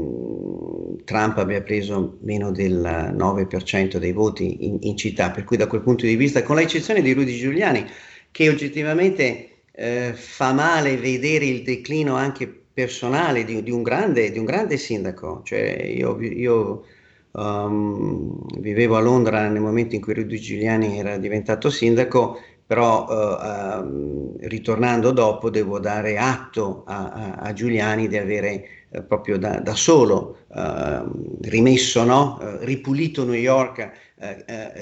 Trump abbia preso meno del nove per cento dei voti in, in città, per cui da quel punto di vista, con l'eccezione di Rudy Giuliani, che oggettivamente eh, fa male vedere il declino anche personale di, di, un, grande, di un grande sindaco, cioè io... io Um, vivevo a Londra nel momento in cui Rudy Giuliani era diventato sindaco, però uh, um, ritornando dopo devo dare atto a, a, a Giuliani di avere uh, proprio da, da solo uh, rimesso, no? uh, ripulito New York, uh, uh,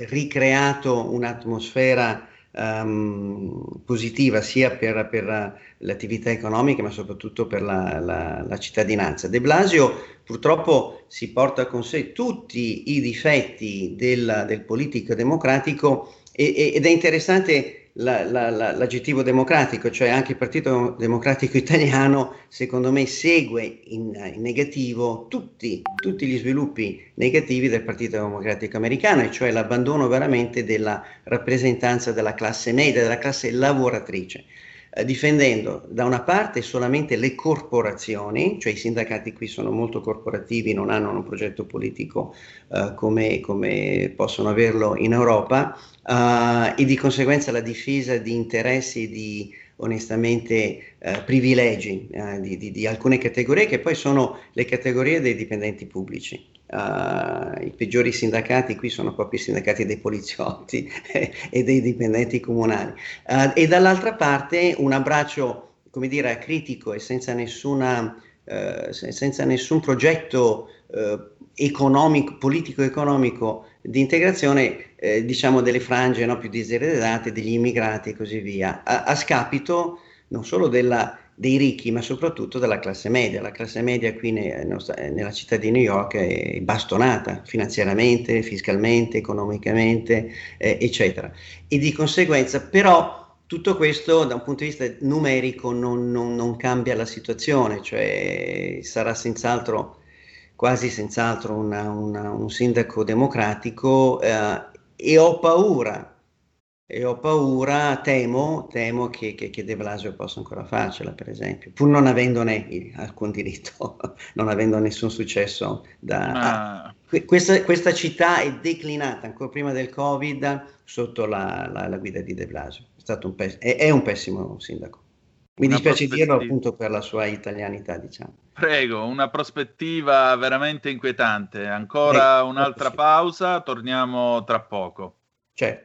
ricreato un'atmosfera um, positiva sia per, per l'attività economica ma soprattutto per la, la, la cittadinanza. De Blasio purtroppo si porta con sé tutti i difetti del, del politico democratico e, e, ed è interessante la, la, la, l'aggettivo democratico, cioè anche il Partito Democratico Italiano secondo me segue in, in negativo tutti, tutti gli sviluppi negativi del Partito Democratico Americano, e cioè l'abbandono veramente della rappresentanza della classe media, della classe lavoratrice, difendendo da una parte solamente le corporazioni, cioè i sindacati qui sono molto corporativi, non hanno un progetto politico uh, come, come possono averlo in Europa, uh, e di conseguenza la difesa di interessi, di onestamente uh, privilegi uh, di, di, di alcune categorie che poi sono le categorie dei dipendenti pubblici. Uh, i peggiori sindacati qui sono proprio i sindacati dei poliziotti e dei dipendenti comunali, uh, e dall'altra parte un abbraccio, come dire, critico e senza nessuna uh, senza nessun progetto uh, economico, politico economico di integrazione, eh, diciamo delle frange, no, più diseredate, degli immigrati e così via, a, a scapito non solo della dei ricchi, ma soprattutto della classe media. La classe media qui ne, nella città di New York è bastonata finanziariamente, fiscalmente, economicamente, eh, eccetera. E di conseguenza, però, tutto questo da un punto di vista numerico non, non, non cambia la situazione, cioè sarà senz'altro, quasi senz'altro, una, una, un sindaco democratico, eh, e ho paura. E ho paura, temo, temo che, che, che De Blasio possa ancora farcela, per esempio, pur non avendone alcun diritto, non avendo nessun successo. Da... Ah. Ah, questa, questa città è declinata ancora prima del Covid sotto la, la, la guida di De Blasio, è stato un pess- è, è un pessimo sindaco. Mi una dispiace dirlo appunto per la sua italianità, diciamo. Prego, una prospettiva veramente inquietante. Ancora eh, un'altra pausa, torniamo tra poco. Certo.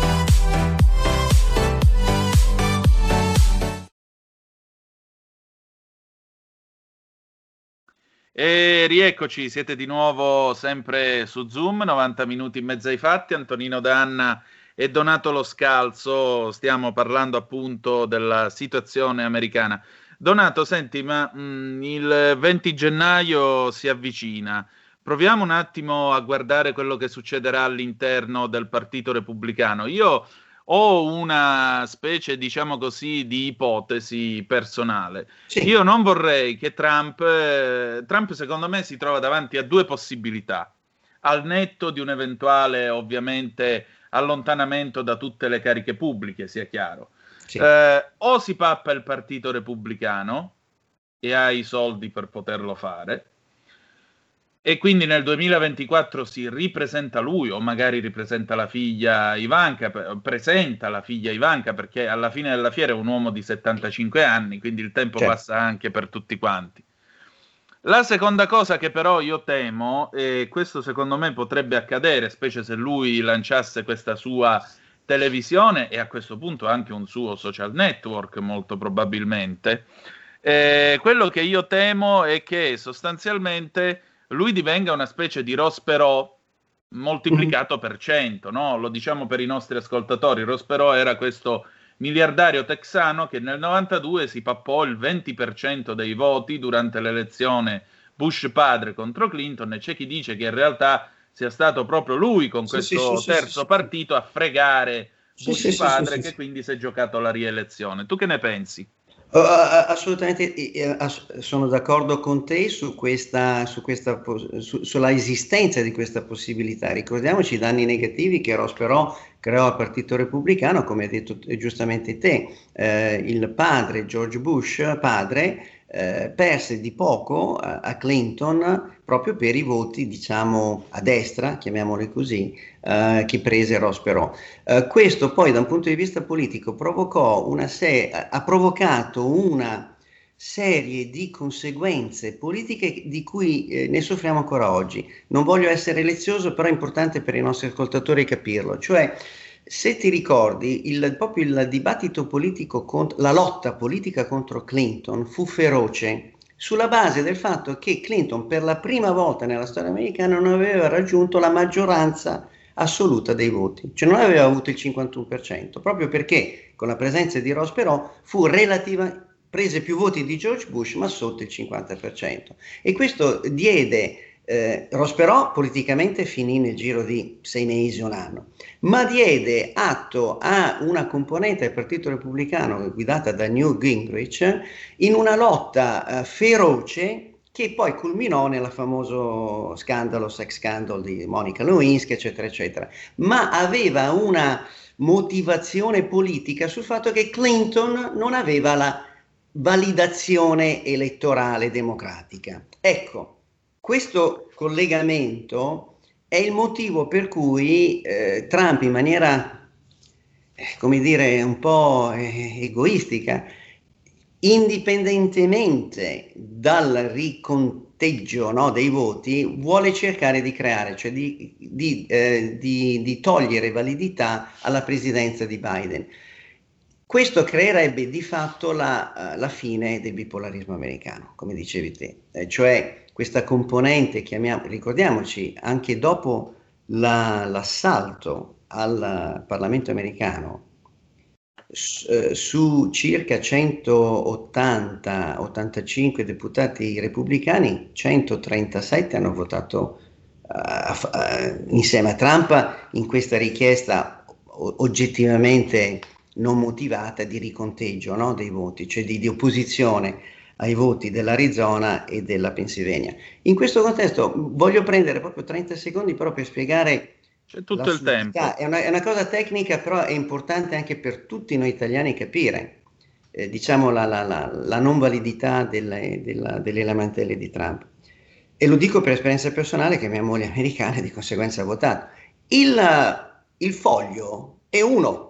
E rieccoci, siete di nuovo sempre su Zoom, novanta minuti e mezzo ai fatti. Antonino Danna e Donato Lo Scalzo, stiamo parlando appunto della situazione americana. Donato, senti, ma mh, il venti gennaio si avvicina, proviamo un attimo a guardare quello che succederà all'interno del Partito Repubblicano. Io ho una specie, diciamo così, di ipotesi personale. Sì. Io non vorrei che Trump, eh, Trump secondo me si trova davanti a due possibilità, al netto di un eventuale, ovviamente, allontanamento da tutte le cariche pubbliche, sia chiaro. Sì. Eh, o si pappa il Partito Repubblicano e ha i soldi per poterlo fare, e quindi nel duemilaventiquattro si ripresenta lui, o magari ripresenta la figlia Ivanka, presenta la figlia Ivanka, perché alla fine della fiera è un uomo di settantacinque anni, quindi il tempo, certo, passa anche per tutti quanti. La seconda cosa che però io temo, e questo secondo me potrebbe accadere, specie se lui lanciasse questa sua televisione e a questo punto anche un suo social network molto probabilmente, eh, quello che io temo è che sostanzialmente lui divenga una specie di Ross Perot moltiplicato per cento, no? Lo diciamo per i nostri ascoltatori, Ross Perot era questo miliardario texano che nel novantadue si pappò il venti per cento dei voti durante l'elezione Bush padre contro Clinton, e c'è chi dice che in realtà sia stato proprio lui con sì, questo sì, sì, terzo sì, partito a fregare sì, Bush sì, padre sì, sì, che sì, quindi si è giocato la rielezione. Tu che ne pensi? Uh, assolutamente uh, sono d'accordo con te su questa, su questa su, sulla esistenza di questa possibilità. Ricordiamoci i danni negativi che Ross Perot creò al Partito Repubblicano, come hai detto giustamente te. Eh, il padre George Bush padre Eh, perse di poco a, a Clinton proprio per i voti, diciamo a destra, chiamiamoli così, eh, che prese Ross Perot. Eh, questo poi da un punto di vista politico provocò una se- ha provocato una serie di conseguenze politiche di cui eh, ne soffriamo ancora oggi. Non voglio essere lezioso, però è importante per i nostri ascoltatori capirlo, cioè se ti ricordi, il, proprio il dibattito politico, cont- la lotta politica contro Clinton fu feroce sulla base del fatto che Clinton per la prima volta nella storia americana non aveva raggiunto la maggioranza assoluta dei voti, cioè non aveva avuto il cinquantuno per cento, proprio perché con la presenza di Ross Perot fu relativa, prese più voti di George Bush ma sotto il cinquanta per cento, e questo diede Eh, Ross Perot politicamente finì nel giro di sei mesi, un anno, ma diede atto a una componente del Partito Repubblicano guidata da Newt Gingrich in una lotta eh, feroce che poi culminò nel famoso scandalo, sex scandal di Monica Lewinsky, eccetera, eccetera, ma aveva una motivazione politica sul fatto che Clinton non aveva la validazione elettorale democratica. Ecco, questo collegamento è il motivo per cui eh, Trump in maniera, eh, come dire, un po' eh, egoistica, indipendentemente dal riconteggio, no, dei voti, vuole cercare di creare, cioè di, di, eh, di, di togliere validità alla presidenza di Biden. Questo creerebbe di fatto la, la fine del bipolarismo americano, come dicevi te, eh, cioè questa componente, chiamiamo, ricordiamoci, anche dopo la, l'assalto al Parlamento americano, su, su circa centottanta ottantacinque deputati repubblicani, centotrentasette hanno votato uh, uh, insieme a Trump in questa richiesta oggettivamente non motivata di riconteggio, no, dei voti, cioè di, di opposizione ai voti dell'Arizona e della Pennsylvania. In questo contesto voglio prendere proprio trenta secondi però per spiegare. C'è tutto il tempo. È una, è una cosa tecnica, però è importante anche per tutti noi italiani capire, eh, diciamo, la, la, la, la non validità delle, della, delle lamentele di Trump. E lo dico per esperienza personale, che mia moglie è americana e di conseguenza ha votato. Il, il foglio è uno.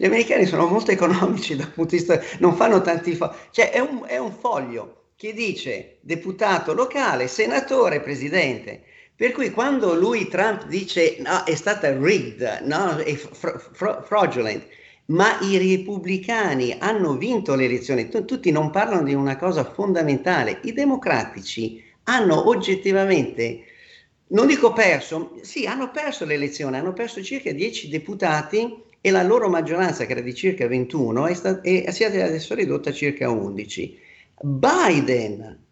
Gli americani sono molto economici dal punto di vista, non fanno tanti fogli, cioè è un, è un foglio che dice deputato locale, senatore, presidente, per cui quando lui, Trump, dice no, è stata rigged, no, è fr- fr- fraudulent, ma i repubblicani hanno vinto le elezioni, T- tutti non parlano di una cosa fondamentale, i democratici hanno oggettivamente, non dico perso, sì, hanno perso l'elezione, hanno perso circa dieci deputati, e la loro maggioranza, che era di circa ventuno, è, sta- è si è adesso ridotta a circa undici. Biden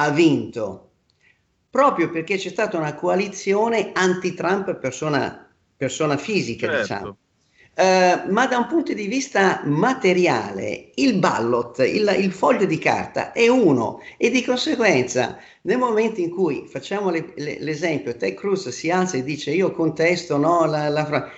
ha vinto proprio perché c'è stata una coalizione anti-Trump persona, persona fisica, certo, diciamo. Uh, ma da un punto di vista materiale il ballot, il, il foglio di carta è uno, e di conseguenza nel momento in cui, facciamo le, le, l'esempio, Ted Cruz si alza e dice io contesto, no, la, la fra-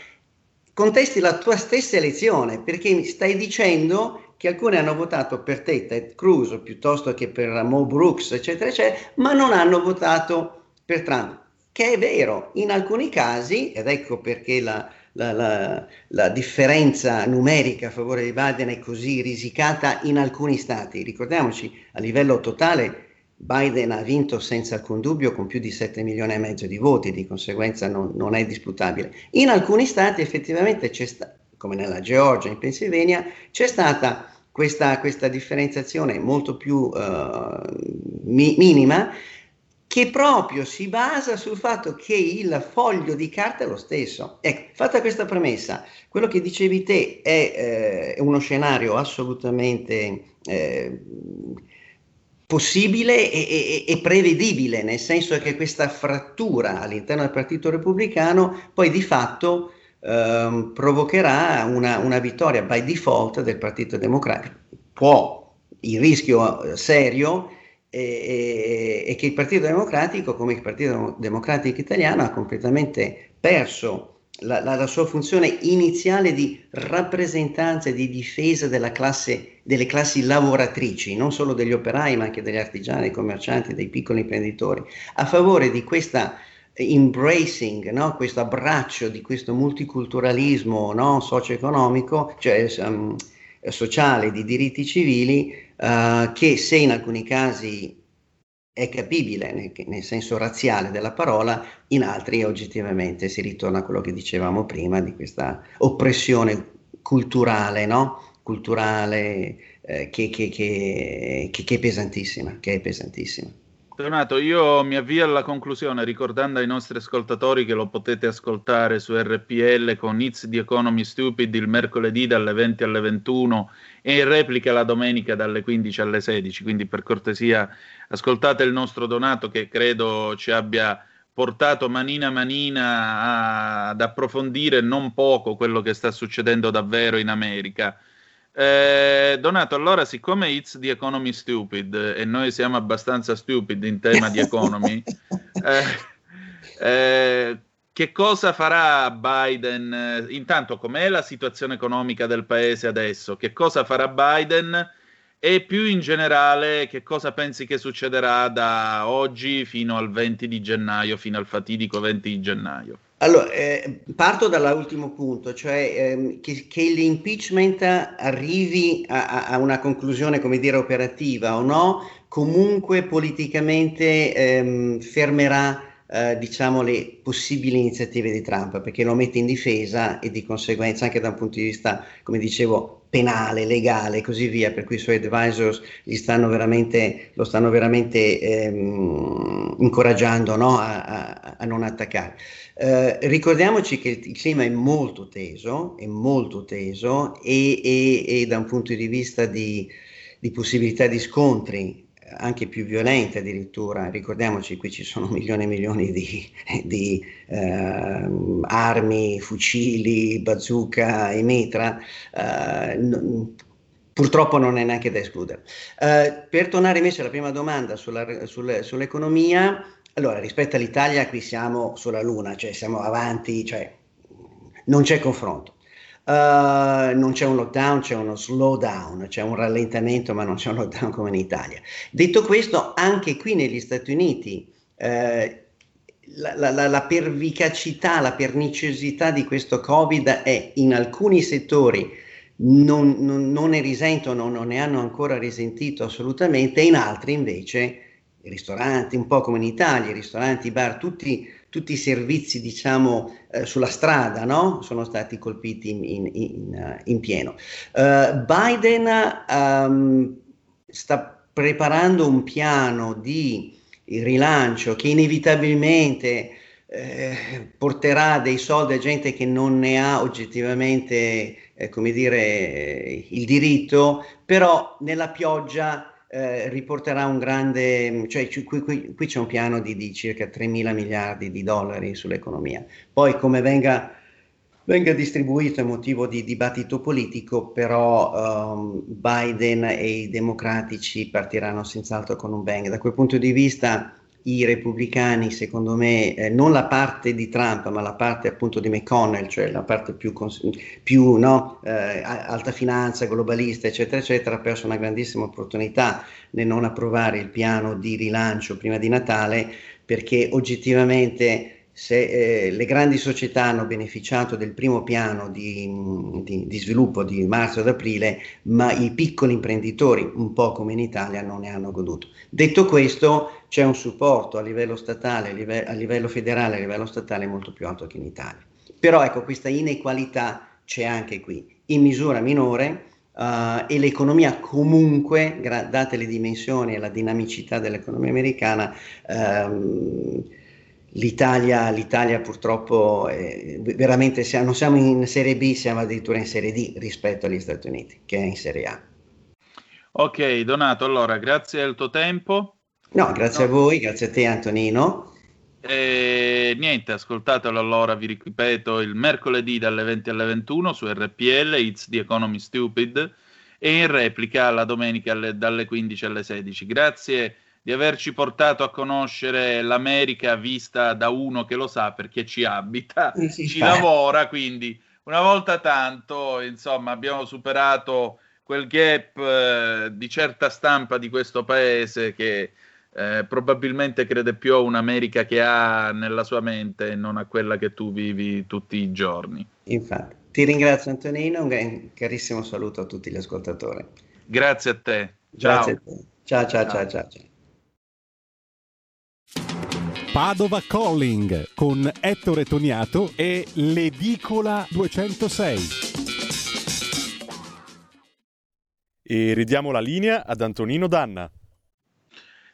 contesti la tua stessa elezione, perché mi stai dicendo che alcuni hanno votato per te, Ted Cruz, piuttosto che per Mo Brooks, eccetera, eccetera, ma non hanno votato per Trump, che è vero, in alcuni casi, ed ecco perché la, la, la, la differenza numerica a favore di Biden è così risicata in alcuni stati. Ricordiamoci, a livello totale Biden ha vinto senza alcun dubbio con più di sette milioni e mezzo di voti, di conseguenza non, non è disputabile. In alcuni stati effettivamente c'è stata, come nella Georgia, in Pennsylvania, c'è stata questa, questa differenziazione molto più eh, mi, minima, che proprio si basa sul fatto che il foglio di carta è lo stesso. Ecco, fatta questa premessa, quello che dicevi te è eh, uno scenario assolutamente eh, possibile e, e, e prevedibile, nel senso che questa frattura all'interno del Partito Repubblicano poi di fatto eh, provocherà una, una vittoria by default del Partito Democratico. Può, il rischio serio E, e, e che il Partito Democratico, come il Partito Democratico Italiano, ha completamente perso la, la, la sua funzione iniziale di rappresentanza e di difesa della classe, delle classi lavoratrici, non solo degli operai, ma anche degli artigiani, dei commercianti, dei piccoli imprenditori, a favore di questa embracing, no? Questo abbraccio di questo multiculturalismo, no? Socio-economico, cioè um, sociale, di diritti civili, Uh, che se in alcuni casi è capibile nel, nel senso razziale della parola, in altri oggettivamente si ritorna a quello che dicevamo prima di questa oppressione culturale, no? Culturale eh, che, che, che, che, che è pesantissima, che è pesantissima. Donato, io mi avvio alla conclusione ricordando ai nostri ascoltatori che lo potete ascoltare su R P L con It's the Economy Stupid il mercoledì dalle venti alle ventuno e in replica la domenica dalle quindici alle sedici, quindi per cortesia ascoltate il nostro Donato che credo ci abbia portato manina manina a, ad approfondire non poco quello che sta succedendo davvero in America. Eh, Donato, allora, siccome It's the Economy Stupid e noi siamo abbastanza stupidi in tema di economy, eh, eh, che cosa farà Biden? Intanto, com'è la situazione economica del paese adesso? Che cosa farà Biden? E più in generale, che cosa pensi che succederà da oggi fino al venti di gennaio, fino al fatidico venti di gennaio? Allora, eh, parto dall'ultimo punto, cioè ehm, che, che l'impeachment arrivi a, a una conclusione, come dire, operativa o no, comunque politicamente ehm, fermerà, eh, diciamo, le possibili iniziative di Trump, perché lo mette in difesa e di conseguenza anche da un punto di vista, come dicevo, penale, legale e così via, per cui i suoi advisors gli stanno veramente, lo stanno veramente ehm, incoraggiando, no? a, a, a non attaccare. Eh, ricordiamoci che il clima è molto teso, è molto teso e, e, e da un punto di vista di, di possibilità di scontri, anche più violente addirittura, ricordiamoci qui ci sono milioni e milioni di, di eh, armi, fucili, bazooka e mitra, eh, n- purtroppo non è neanche da escludere. Eh, per tornare invece alla prima domanda sulla, sul, sull'economia, allora rispetto all'Italia qui siamo sulla luna, cioè siamo avanti, cioè non c'è confronto. Uh, non c'è un lockdown, c'è uno slowdown, c'è un rallentamento, ma non c'è un lockdown come in Italia. Detto questo, anche qui negli Stati Uniti eh, la, la, la pervicacità, la perniciosità di questo Covid è in alcuni settori non, non, non ne risentono, non ne hanno ancora risentito assolutamente, in altri invece, i ristoranti, un po' come in Italia, i ristoranti, i bar, tutti tutti i servizi, diciamo, eh, sulla strada, no? Sono stati colpiti in, in, in, in pieno. Uh, Biden um, sta preparando un piano di rilancio che inevitabilmente eh, porterà dei soldi a gente che non ne ha oggettivamente, eh, come dire, il diritto, però nella pioggia Eh, riporterà un grande, cioè qui, qui, qui c'è un piano di, di circa tre mila miliardi di dollari sull'economia. Poi come venga, venga distribuito è motivo di dibattito politico, però um, Biden e i democratici partiranno senz'altro con un bang. Da quel punto di vista i repubblicani, secondo me, eh, non la parte di Trump, ma la parte appunto di McConnell, cioè la parte più, cons- più no, eh, alta finanza, globalista, eccetera, eccetera, ha perso una grandissima opportunità nel non approvare il piano di rilancio prima di Natale, perché oggettivamente se eh, le grandi società hanno beneficiato del primo piano di, di, di sviluppo di marzo ed aprile, ma i piccoli imprenditori, un po' come in Italia, non ne hanno goduto. Detto questo, c'è un supporto a livello statale, a livello, a livello federale, a livello statale molto più alto che in Italia. Però ecco, questa inequalità c'è anche qui, in misura minore, uh, e l'economia comunque, gra- date le dimensioni e la dinamicità dell'economia americana, um, L'Italia, l'Italia purtroppo è, veramente siamo, non siamo in Serie B, siamo addirittura in Serie D rispetto agli Stati Uniti, che è in Serie A. Ok, Donato, allora grazie al tuo tempo. No, grazie no. a voi, grazie a te Antonino. E niente, ascoltatelo allora, vi ripeto, il mercoledì dalle venti alle ventuno su R P L, It's the Economy Stupid, e in replica la domenica alle, dalle quindici alle sedici. Grazie di averci portato a conoscere l'America vista da uno che lo sa, perché ci abita, si ci fa. lavora, quindi una volta tanto, insomma, abbiamo superato quel gap eh, di certa stampa di questo paese che eh, probabilmente crede più a un'America che ha nella sua mente e non a quella che tu vivi tutti i giorni. Infatti, ti ringrazio Antonino, un carissimo saluto a tutti gli ascoltatori. Grazie a te. Ciao. Grazie a te. Ciao, ciao, ciao, ciao. ciao. Padova Calling con Ettore Toniato e l'edicola duecentosei. E ridiamo la linea ad Antonino Danna.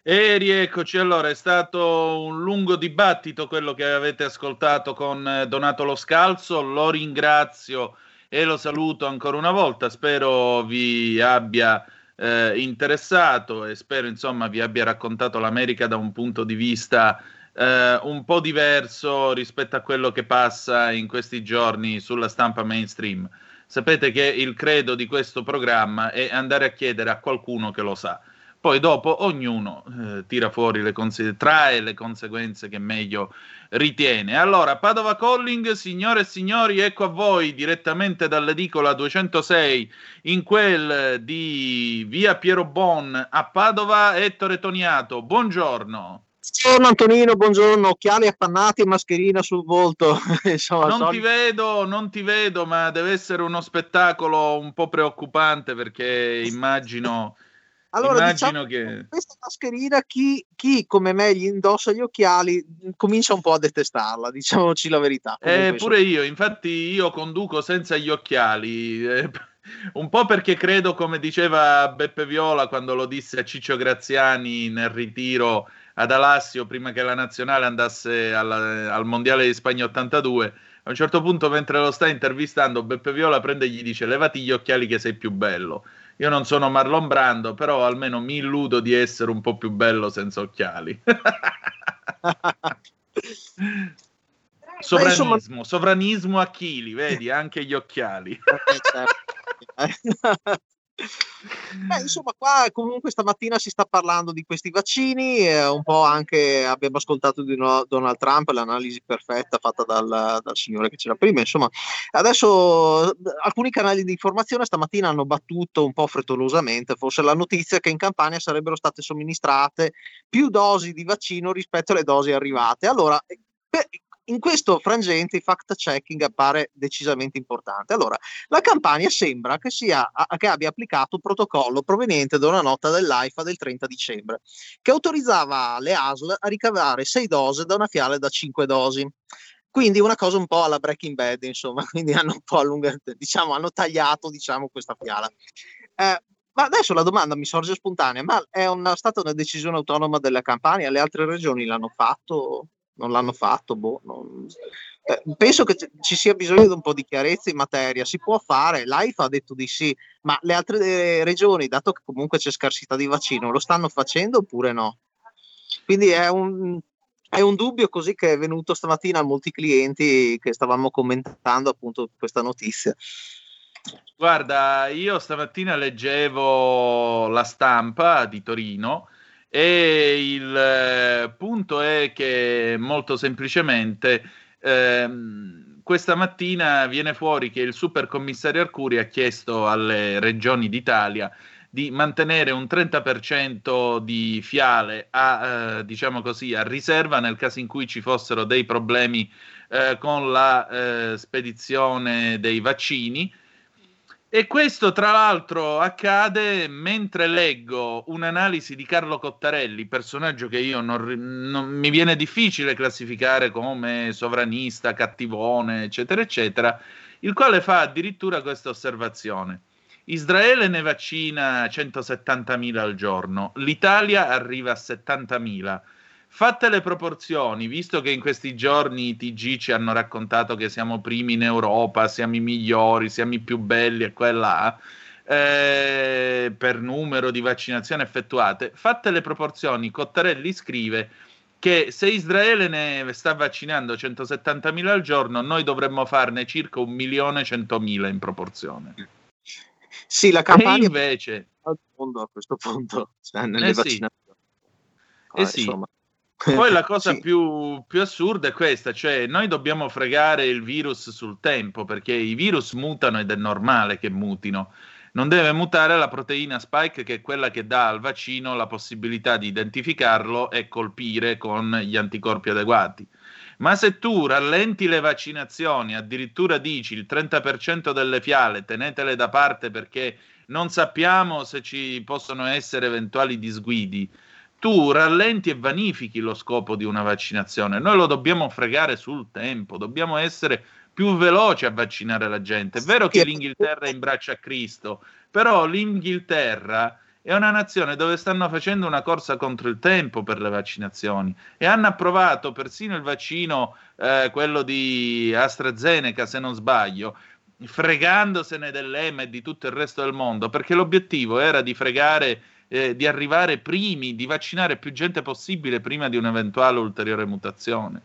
E rieccoci, allora è stato un lungo dibattito quello che avete ascoltato con Donato Lo Scalzo, lo ringrazio e lo saluto ancora una volta, spero vi abbia eh, interessato e spero insomma vi abbia raccontato l'America da un punto di vista Uh, un po' diverso rispetto a quello che passa in questi giorni sulla stampa mainstream. Sapete che il credo di questo programma è andare a chiedere a qualcuno che lo sa. Poi dopo ognuno uh, tira fuori le conse- trae le conseguenze che meglio ritiene. Allora, Padova Calling, signore e signori, ecco a voi direttamente dall'edicola duecentosei in quel di Via Piero Bon a Padova, Ettore Toniato. Buongiorno. Buongiorno Antonino, buongiorno, occhiali appannati e mascherina sul volto. Insomma, non sorry. ti vedo, non ti vedo, ma deve essere uno spettacolo un po' preoccupante perché immagino, allora, immagino diciamo, che... questa mascherina chi, chi come me gli indossa gli occhiali comincia un po' a detestarla, diciamoci la verità. Eh, pure so. io, infatti io conduco senza gli occhiali, eh, un po' perché credo, come diceva Beppe Viola quando lo disse a Ciccio Graziani nel ritiro ad Alassio prima che la nazionale andasse alla, al mondiale di Spagna ottantadue, a un certo punto mentre lo sta intervistando Beppe Viola prende e gli dice: levati gli occhiali che sei più bello. Io non sono Marlon Brando, però almeno mi illudo di essere un po' più bello senza occhiali. Sovranismo, sovranismo Achilli, vedi, anche gli occhiali. Beh, insomma, qua comunque stamattina si sta parlando di questi vaccini, eh, un po' anche abbiamo ascoltato di no, Donald Trump, l'analisi perfetta fatta dal, dal signore che c'era prima. Insomma, adesso alcuni canali di informazione stamattina hanno battuto un po' frettolosamente forse la notizia che in Campania sarebbero state somministrate più dosi di vaccino rispetto alle dosi arrivate. Allora, per, in questo frangente il fact checking appare decisamente importante. Allora, la Campania sembra che, sia, a, che abbia applicato un protocollo proveniente da una nota dell'AIFA del trenta dicembre, che autorizzava le A S L a ricavare sei dose da una fiale da cinque dosi. Quindi una cosa un po' alla Breaking Bad, insomma, quindi hanno un po' allungato, diciamo, hanno tagliato, diciamo, questa fiala. Eh, Ma adesso la domanda mi sorge spontanea, ma è una, stata una decisione autonoma della Campania? Le altre regioni l'hanno fatto? Non l'hanno fatto, boh, non... Eh, penso che ci sia bisogno di un po' di chiarezza in materia. Si può fare, l'AIFA ha detto di sì, ma le altre regioni, dato che comunque c'è scarsità di vaccino, lo stanno facendo oppure no? Quindi è un, è un dubbio così che è venuto stamattina a molti clienti che stavamo commentando appunto questa notizia. Guarda, io stamattina leggevo La Stampa di Torino e il eh, punto è che molto semplicemente ehm, questa mattina viene fuori che il supercommissario Arcuri ha chiesto alle regioni d'Italia di mantenere un trenta per cento di fiale a, eh, diciamo così, a riserva nel caso in cui ci fossero dei problemi eh, con la eh, spedizione dei vaccini. E questo tra l'altro accade mentre leggo un'analisi di Carlo Cottarelli, personaggio che io non, non mi viene difficile classificare come sovranista, cattivone, eccetera, eccetera, il quale fa addirittura questa osservazione. Israele ne vaccina centosettantamila al giorno, l'Italia arriva a settantamila. Fatte le proporzioni, visto che in questi giorni i T G ci hanno raccontato che siamo primi in Europa, siamo i migliori, siamo i più belli e qua e là, eh, per numero di vaccinazioni effettuate, fatte le proporzioni, Cottarelli scrive che se Israele ne sta vaccinando centosettantamila al giorno, noi dovremmo farne circa un milione centomila in proporzione. Sì, la campagna invece al mondo a questo punto, cioè nelle eh vaccinazioni. Sì. Ah, eh sì. Poi la cosa sì. più, più assurda è questa, cioè noi dobbiamo fregare il virus sul tempo, perché i virus mutano ed è normale che mutino. Non deve mutare la proteina spike, che è quella che dà al vaccino la possibilità di identificarlo e colpire con gli anticorpi adeguati. Ma se tu rallenti le vaccinazioni, addirittura dici il trenta per cento delle fiale tenetele da parte perché non sappiamo se ci possono essere eventuali disguidi, tu rallenti e vanifichi lo scopo di una vaccinazione. Noi lo dobbiamo fregare sul tempo, dobbiamo essere più veloci a vaccinare la gente. È vero che l'Inghilterra è in braccio a Cristo, però l'Inghilterra è una nazione dove stanno facendo una corsa contro il tempo per le vaccinazioni e hanno approvato persino il vaccino, eh, quello di AstraZeneca se non sbaglio, fregandosene dell'E M A e di tutto il resto del mondo, perché l'obiettivo era di fregare, eh, di arrivare primi, di vaccinare più gente possibile prima di un'eventuale ulteriore mutazione.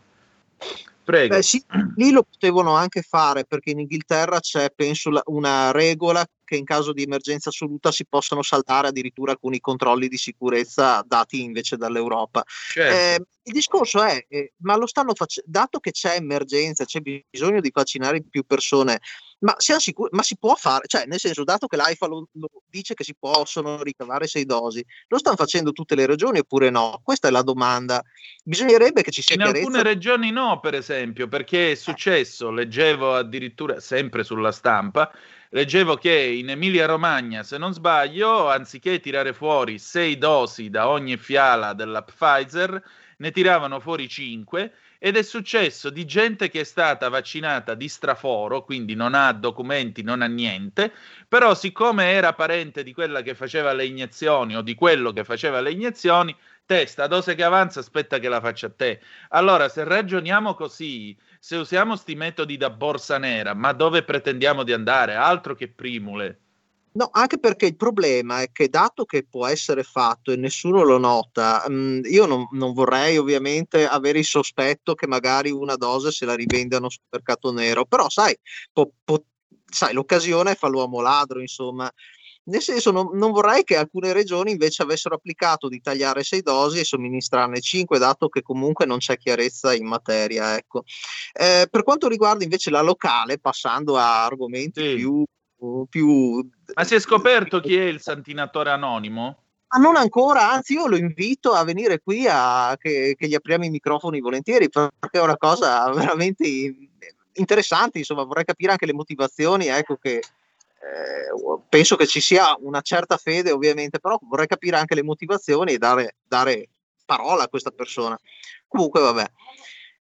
Prego. Beh, sì, lì lo potevano anche fare, perché in Inghilterra c'è, penso, una regola che in caso di emergenza assoluta si possono saltare addirittura alcuni controlli di sicurezza dati invece dall'Europa. Certo. Eh, il discorso è, eh, ma lo stanno facendo, dato che c'è emergenza, c'è bisogno di vaccinare più persone, ma, siamo sicuri, ma si può fare, cioè nel senso, dato che l'AIFA lo, lo dice che si possono ricavare sei dosi, lo stanno facendo tutte le regioni oppure no? Questa è la domanda. Bisognerebbe che ci sia chiarezza. In alcune regioni no, per esempio, perché è successo, leggevo addirittura, sempre sulla stampa, leggevo che in Emilia-Romagna, se non sbaglio, anziché tirare fuori sei dosi da ogni fiala della Pfizer, ne tiravano fuori cinque, ed è successo di gente che è stata vaccinata di straforo, quindi non ha documenti, non ha niente, però siccome era parente di quella che faceva le iniezioni o di quello che faceva le iniezioni, testa, dose che avanza, aspetta che la faccia a te. Allora, se ragioniamo così, se usiamo sti metodi da borsa nera, ma dove pretendiamo di andare? Altro che primule. No, anche perché il problema è che, dato che può essere fatto e nessuno lo nota, mh, io non, non vorrei ovviamente avere il sospetto che magari una dose se la rivendano sul mercato nero, però sai, po- po- sai l'occasione fa l'uomo ladro, insomma. Nel senso, non, non vorrei che alcune regioni invece avessero applicato di tagliare sei dosi e somministrarne cinque, dato che comunque non c'è chiarezza in materia. Ecco. Eh, per quanto riguarda invece la locale, passando a argomenti sì. più... più Ma si è scoperto chi è il santinatore anonimo? Ma non ancora, anzi io lo invito a venire qui, a che, che gli apriamo i microfoni volentieri, perché è una cosa veramente interessante, insomma, vorrei capire anche le motivazioni, ecco, che eh, penso che ci sia una certa fede ovviamente, però vorrei capire anche le motivazioni e dare, dare parola a questa persona. Comunque vabbè.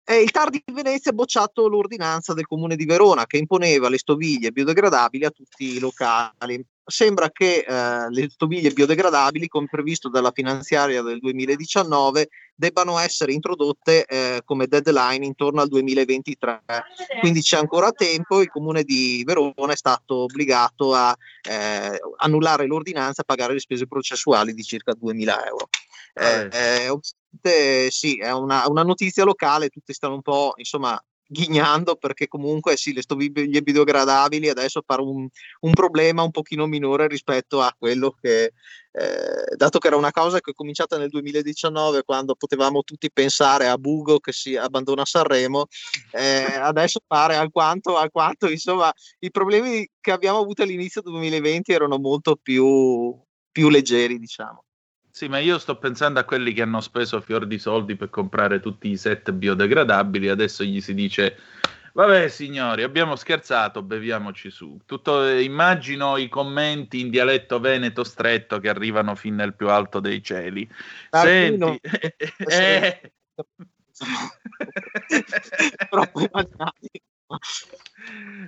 Eh, il Tar di Venezia ha bocciato l'ordinanza del comune di Verona che imponeva le stoviglie biodegradabili a tutti i locali. Sembra che eh, le stoviglie biodegradabili, come previsto dalla finanziaria del duemiladiciannove, debbano essere introdotte eh, come deadline intorno al duemilaventitré. Quindi c'è ancora tempo, il comune di Verona è stato obbligato a eh, annullare l'ordinanza e pagare le spese processuali di circa duemila euro. Eh, eh. Eh, Eh, sì, è una, una notizia locale, tutti stanno un po', insomma, ghignando, perché comunque sì, le stoviglie biodegradabili adesso pare un, un problema un pochino minore rispetto a quello che, eh, dato che era una cosa che è cominciata nel duemiladiciannove, quando potevamo tutti pensare a Bugo che si abbandona Sanremo, eh, adesso pare alquanto, alquanto, insomma, i problemi che abbiamo avuto all'inizio del duemilaventi erano molto più più leggeri, diciamo. Sì, ma io sto pensando a quelli che hanno speso fior di soldi per comprare tutti i set biodegradabili, adesso gli si dice vabbè signori, abbiamo scherzato, beviamoci su. Tutto, eh, immagino i commenti in dialetto veneto stretto che arrivano fin nel più alto dei cieli. Ah, senti, no. eh, eh.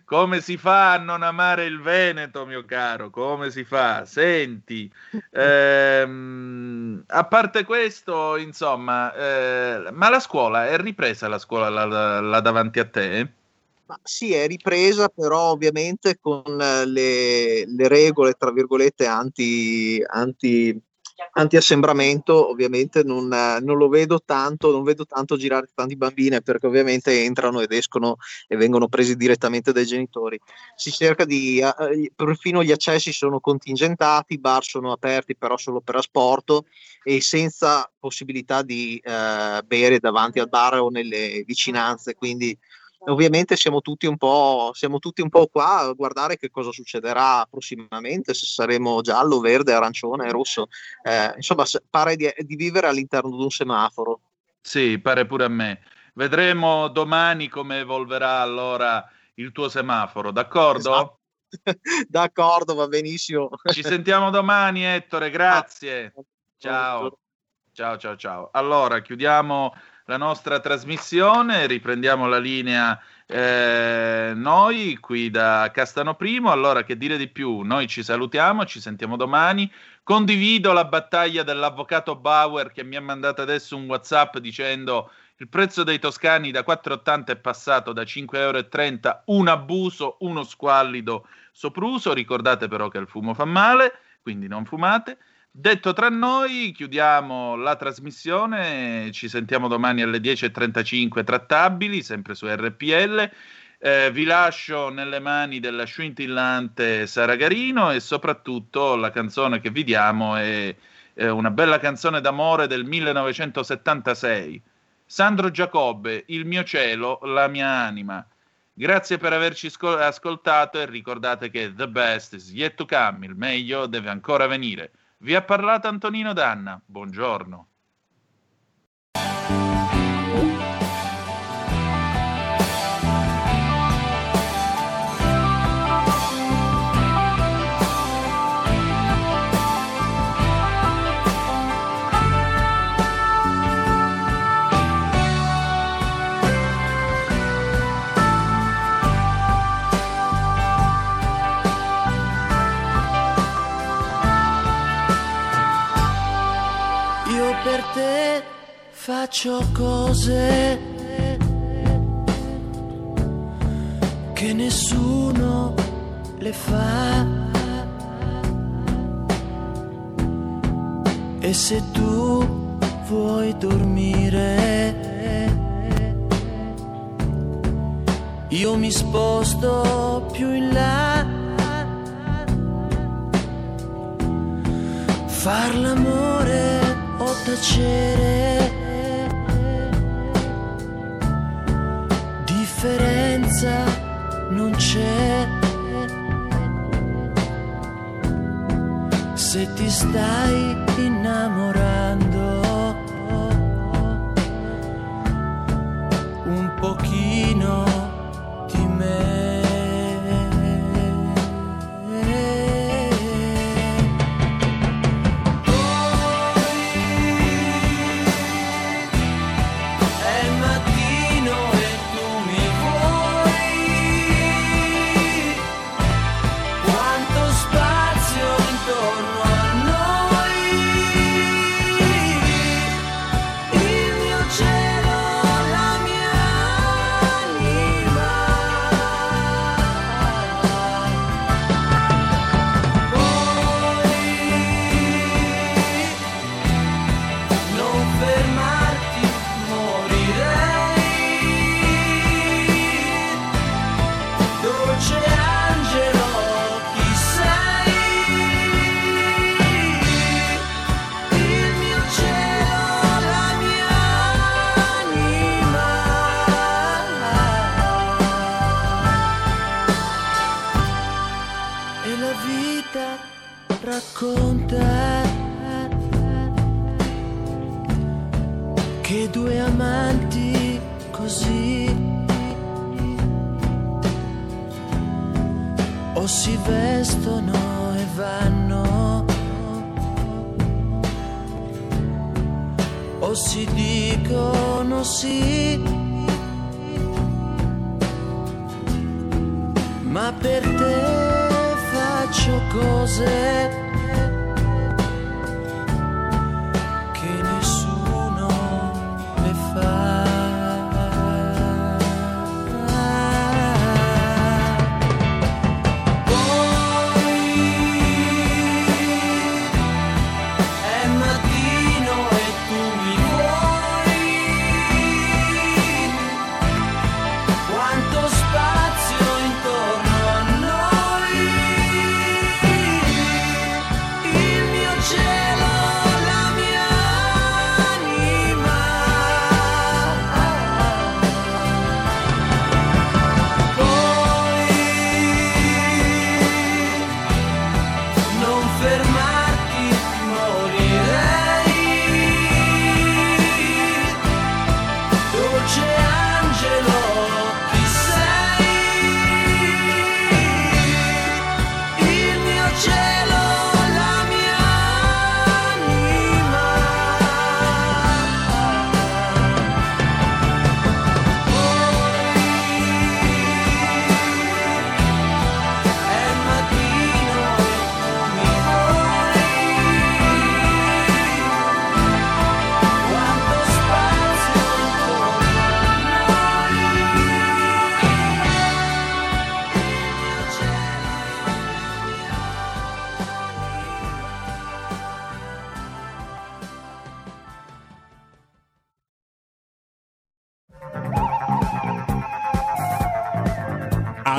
Come si fa a non amare il Veneto, mio caro? Come si fa? Senti, ehm, a parte questo, insomma, eh, ma la scuola è ripresa, la scuola la, la, la davanti a te? Ma sì, è ripresa, però ovviamente con le, le regole, tra virgolette, anti, anti, anti-assembramento. Ovviamente non, non lo vedo tanto, non vedo tanto girare tanti bambini, perché ovviamente entrano ed escono e vengono presi direttamente dai genitori. Si cerca di, eh, perfino gli accessi sono contingentati, i bar sono aperti però solo per asporto e senza possibilità di eh, bere davanti al bar o nelle vicinanze, quindi ovviamente siamo tutti un po', siamo tutti un po' qua a guardare che cosa succederà prossimamente, se saremo giallo, verde, arancione, rosso. Eh, insomma, pare di, di vivere all'interno di un semaforo. Sì, pare pure a me. Vedremo domani come evolverà allora il tuo semaforo, d'accordo? Esatto. D'accordo, va benissimo. Ci sentiamo domani, Ettore, grazie. Ciao. Ciao, ciao, ciao. Allora, chiudiamo la nostra trasmissione, riprendiamo la linea eh, noi qui da Castano Primo. Allora, che dire di più? Noi ci salutiamo, ci sentiamo domani. Condivido la battaglia dell'avvocato Bauer che mi ha mandato adesso un WhatsApp dicendo il prezzo dei toscani da quattro virgola ottanta è passato da cinque virgola trenta euro, un abuso, uno squallido sopruso. Ricordate però che il fumo fa male, quindi non fumate. Detto tra noi, chiudiamo la trasmissione, ci sentiamo domani alle dieci e trentacinque trattabili, sempre su R P L, eh, vi lascio nelle mani della scintillante Sara Garino e soprattutto la canzone che vi diamo è, è una bella canzone d'amore del millenovecentosettantasei, Sandro Giacobbe, Il mio cielo, la mia anima. Grazie per averci sco- ascoltato e ricordate che the best is yet to come, il meglio deve ancora venire. Vi ha parlato Antonino Danna. Buongiorno. Per te faccio cose che nessuno le fa e se tu vuoi dormire io mi sposto più in là. Far l'amore o tacere, differenza non c'è, se ti stai innamorando un pochino di me. che due amanti così o si vestono e vanno o si dicono sì, ma per te faccio cose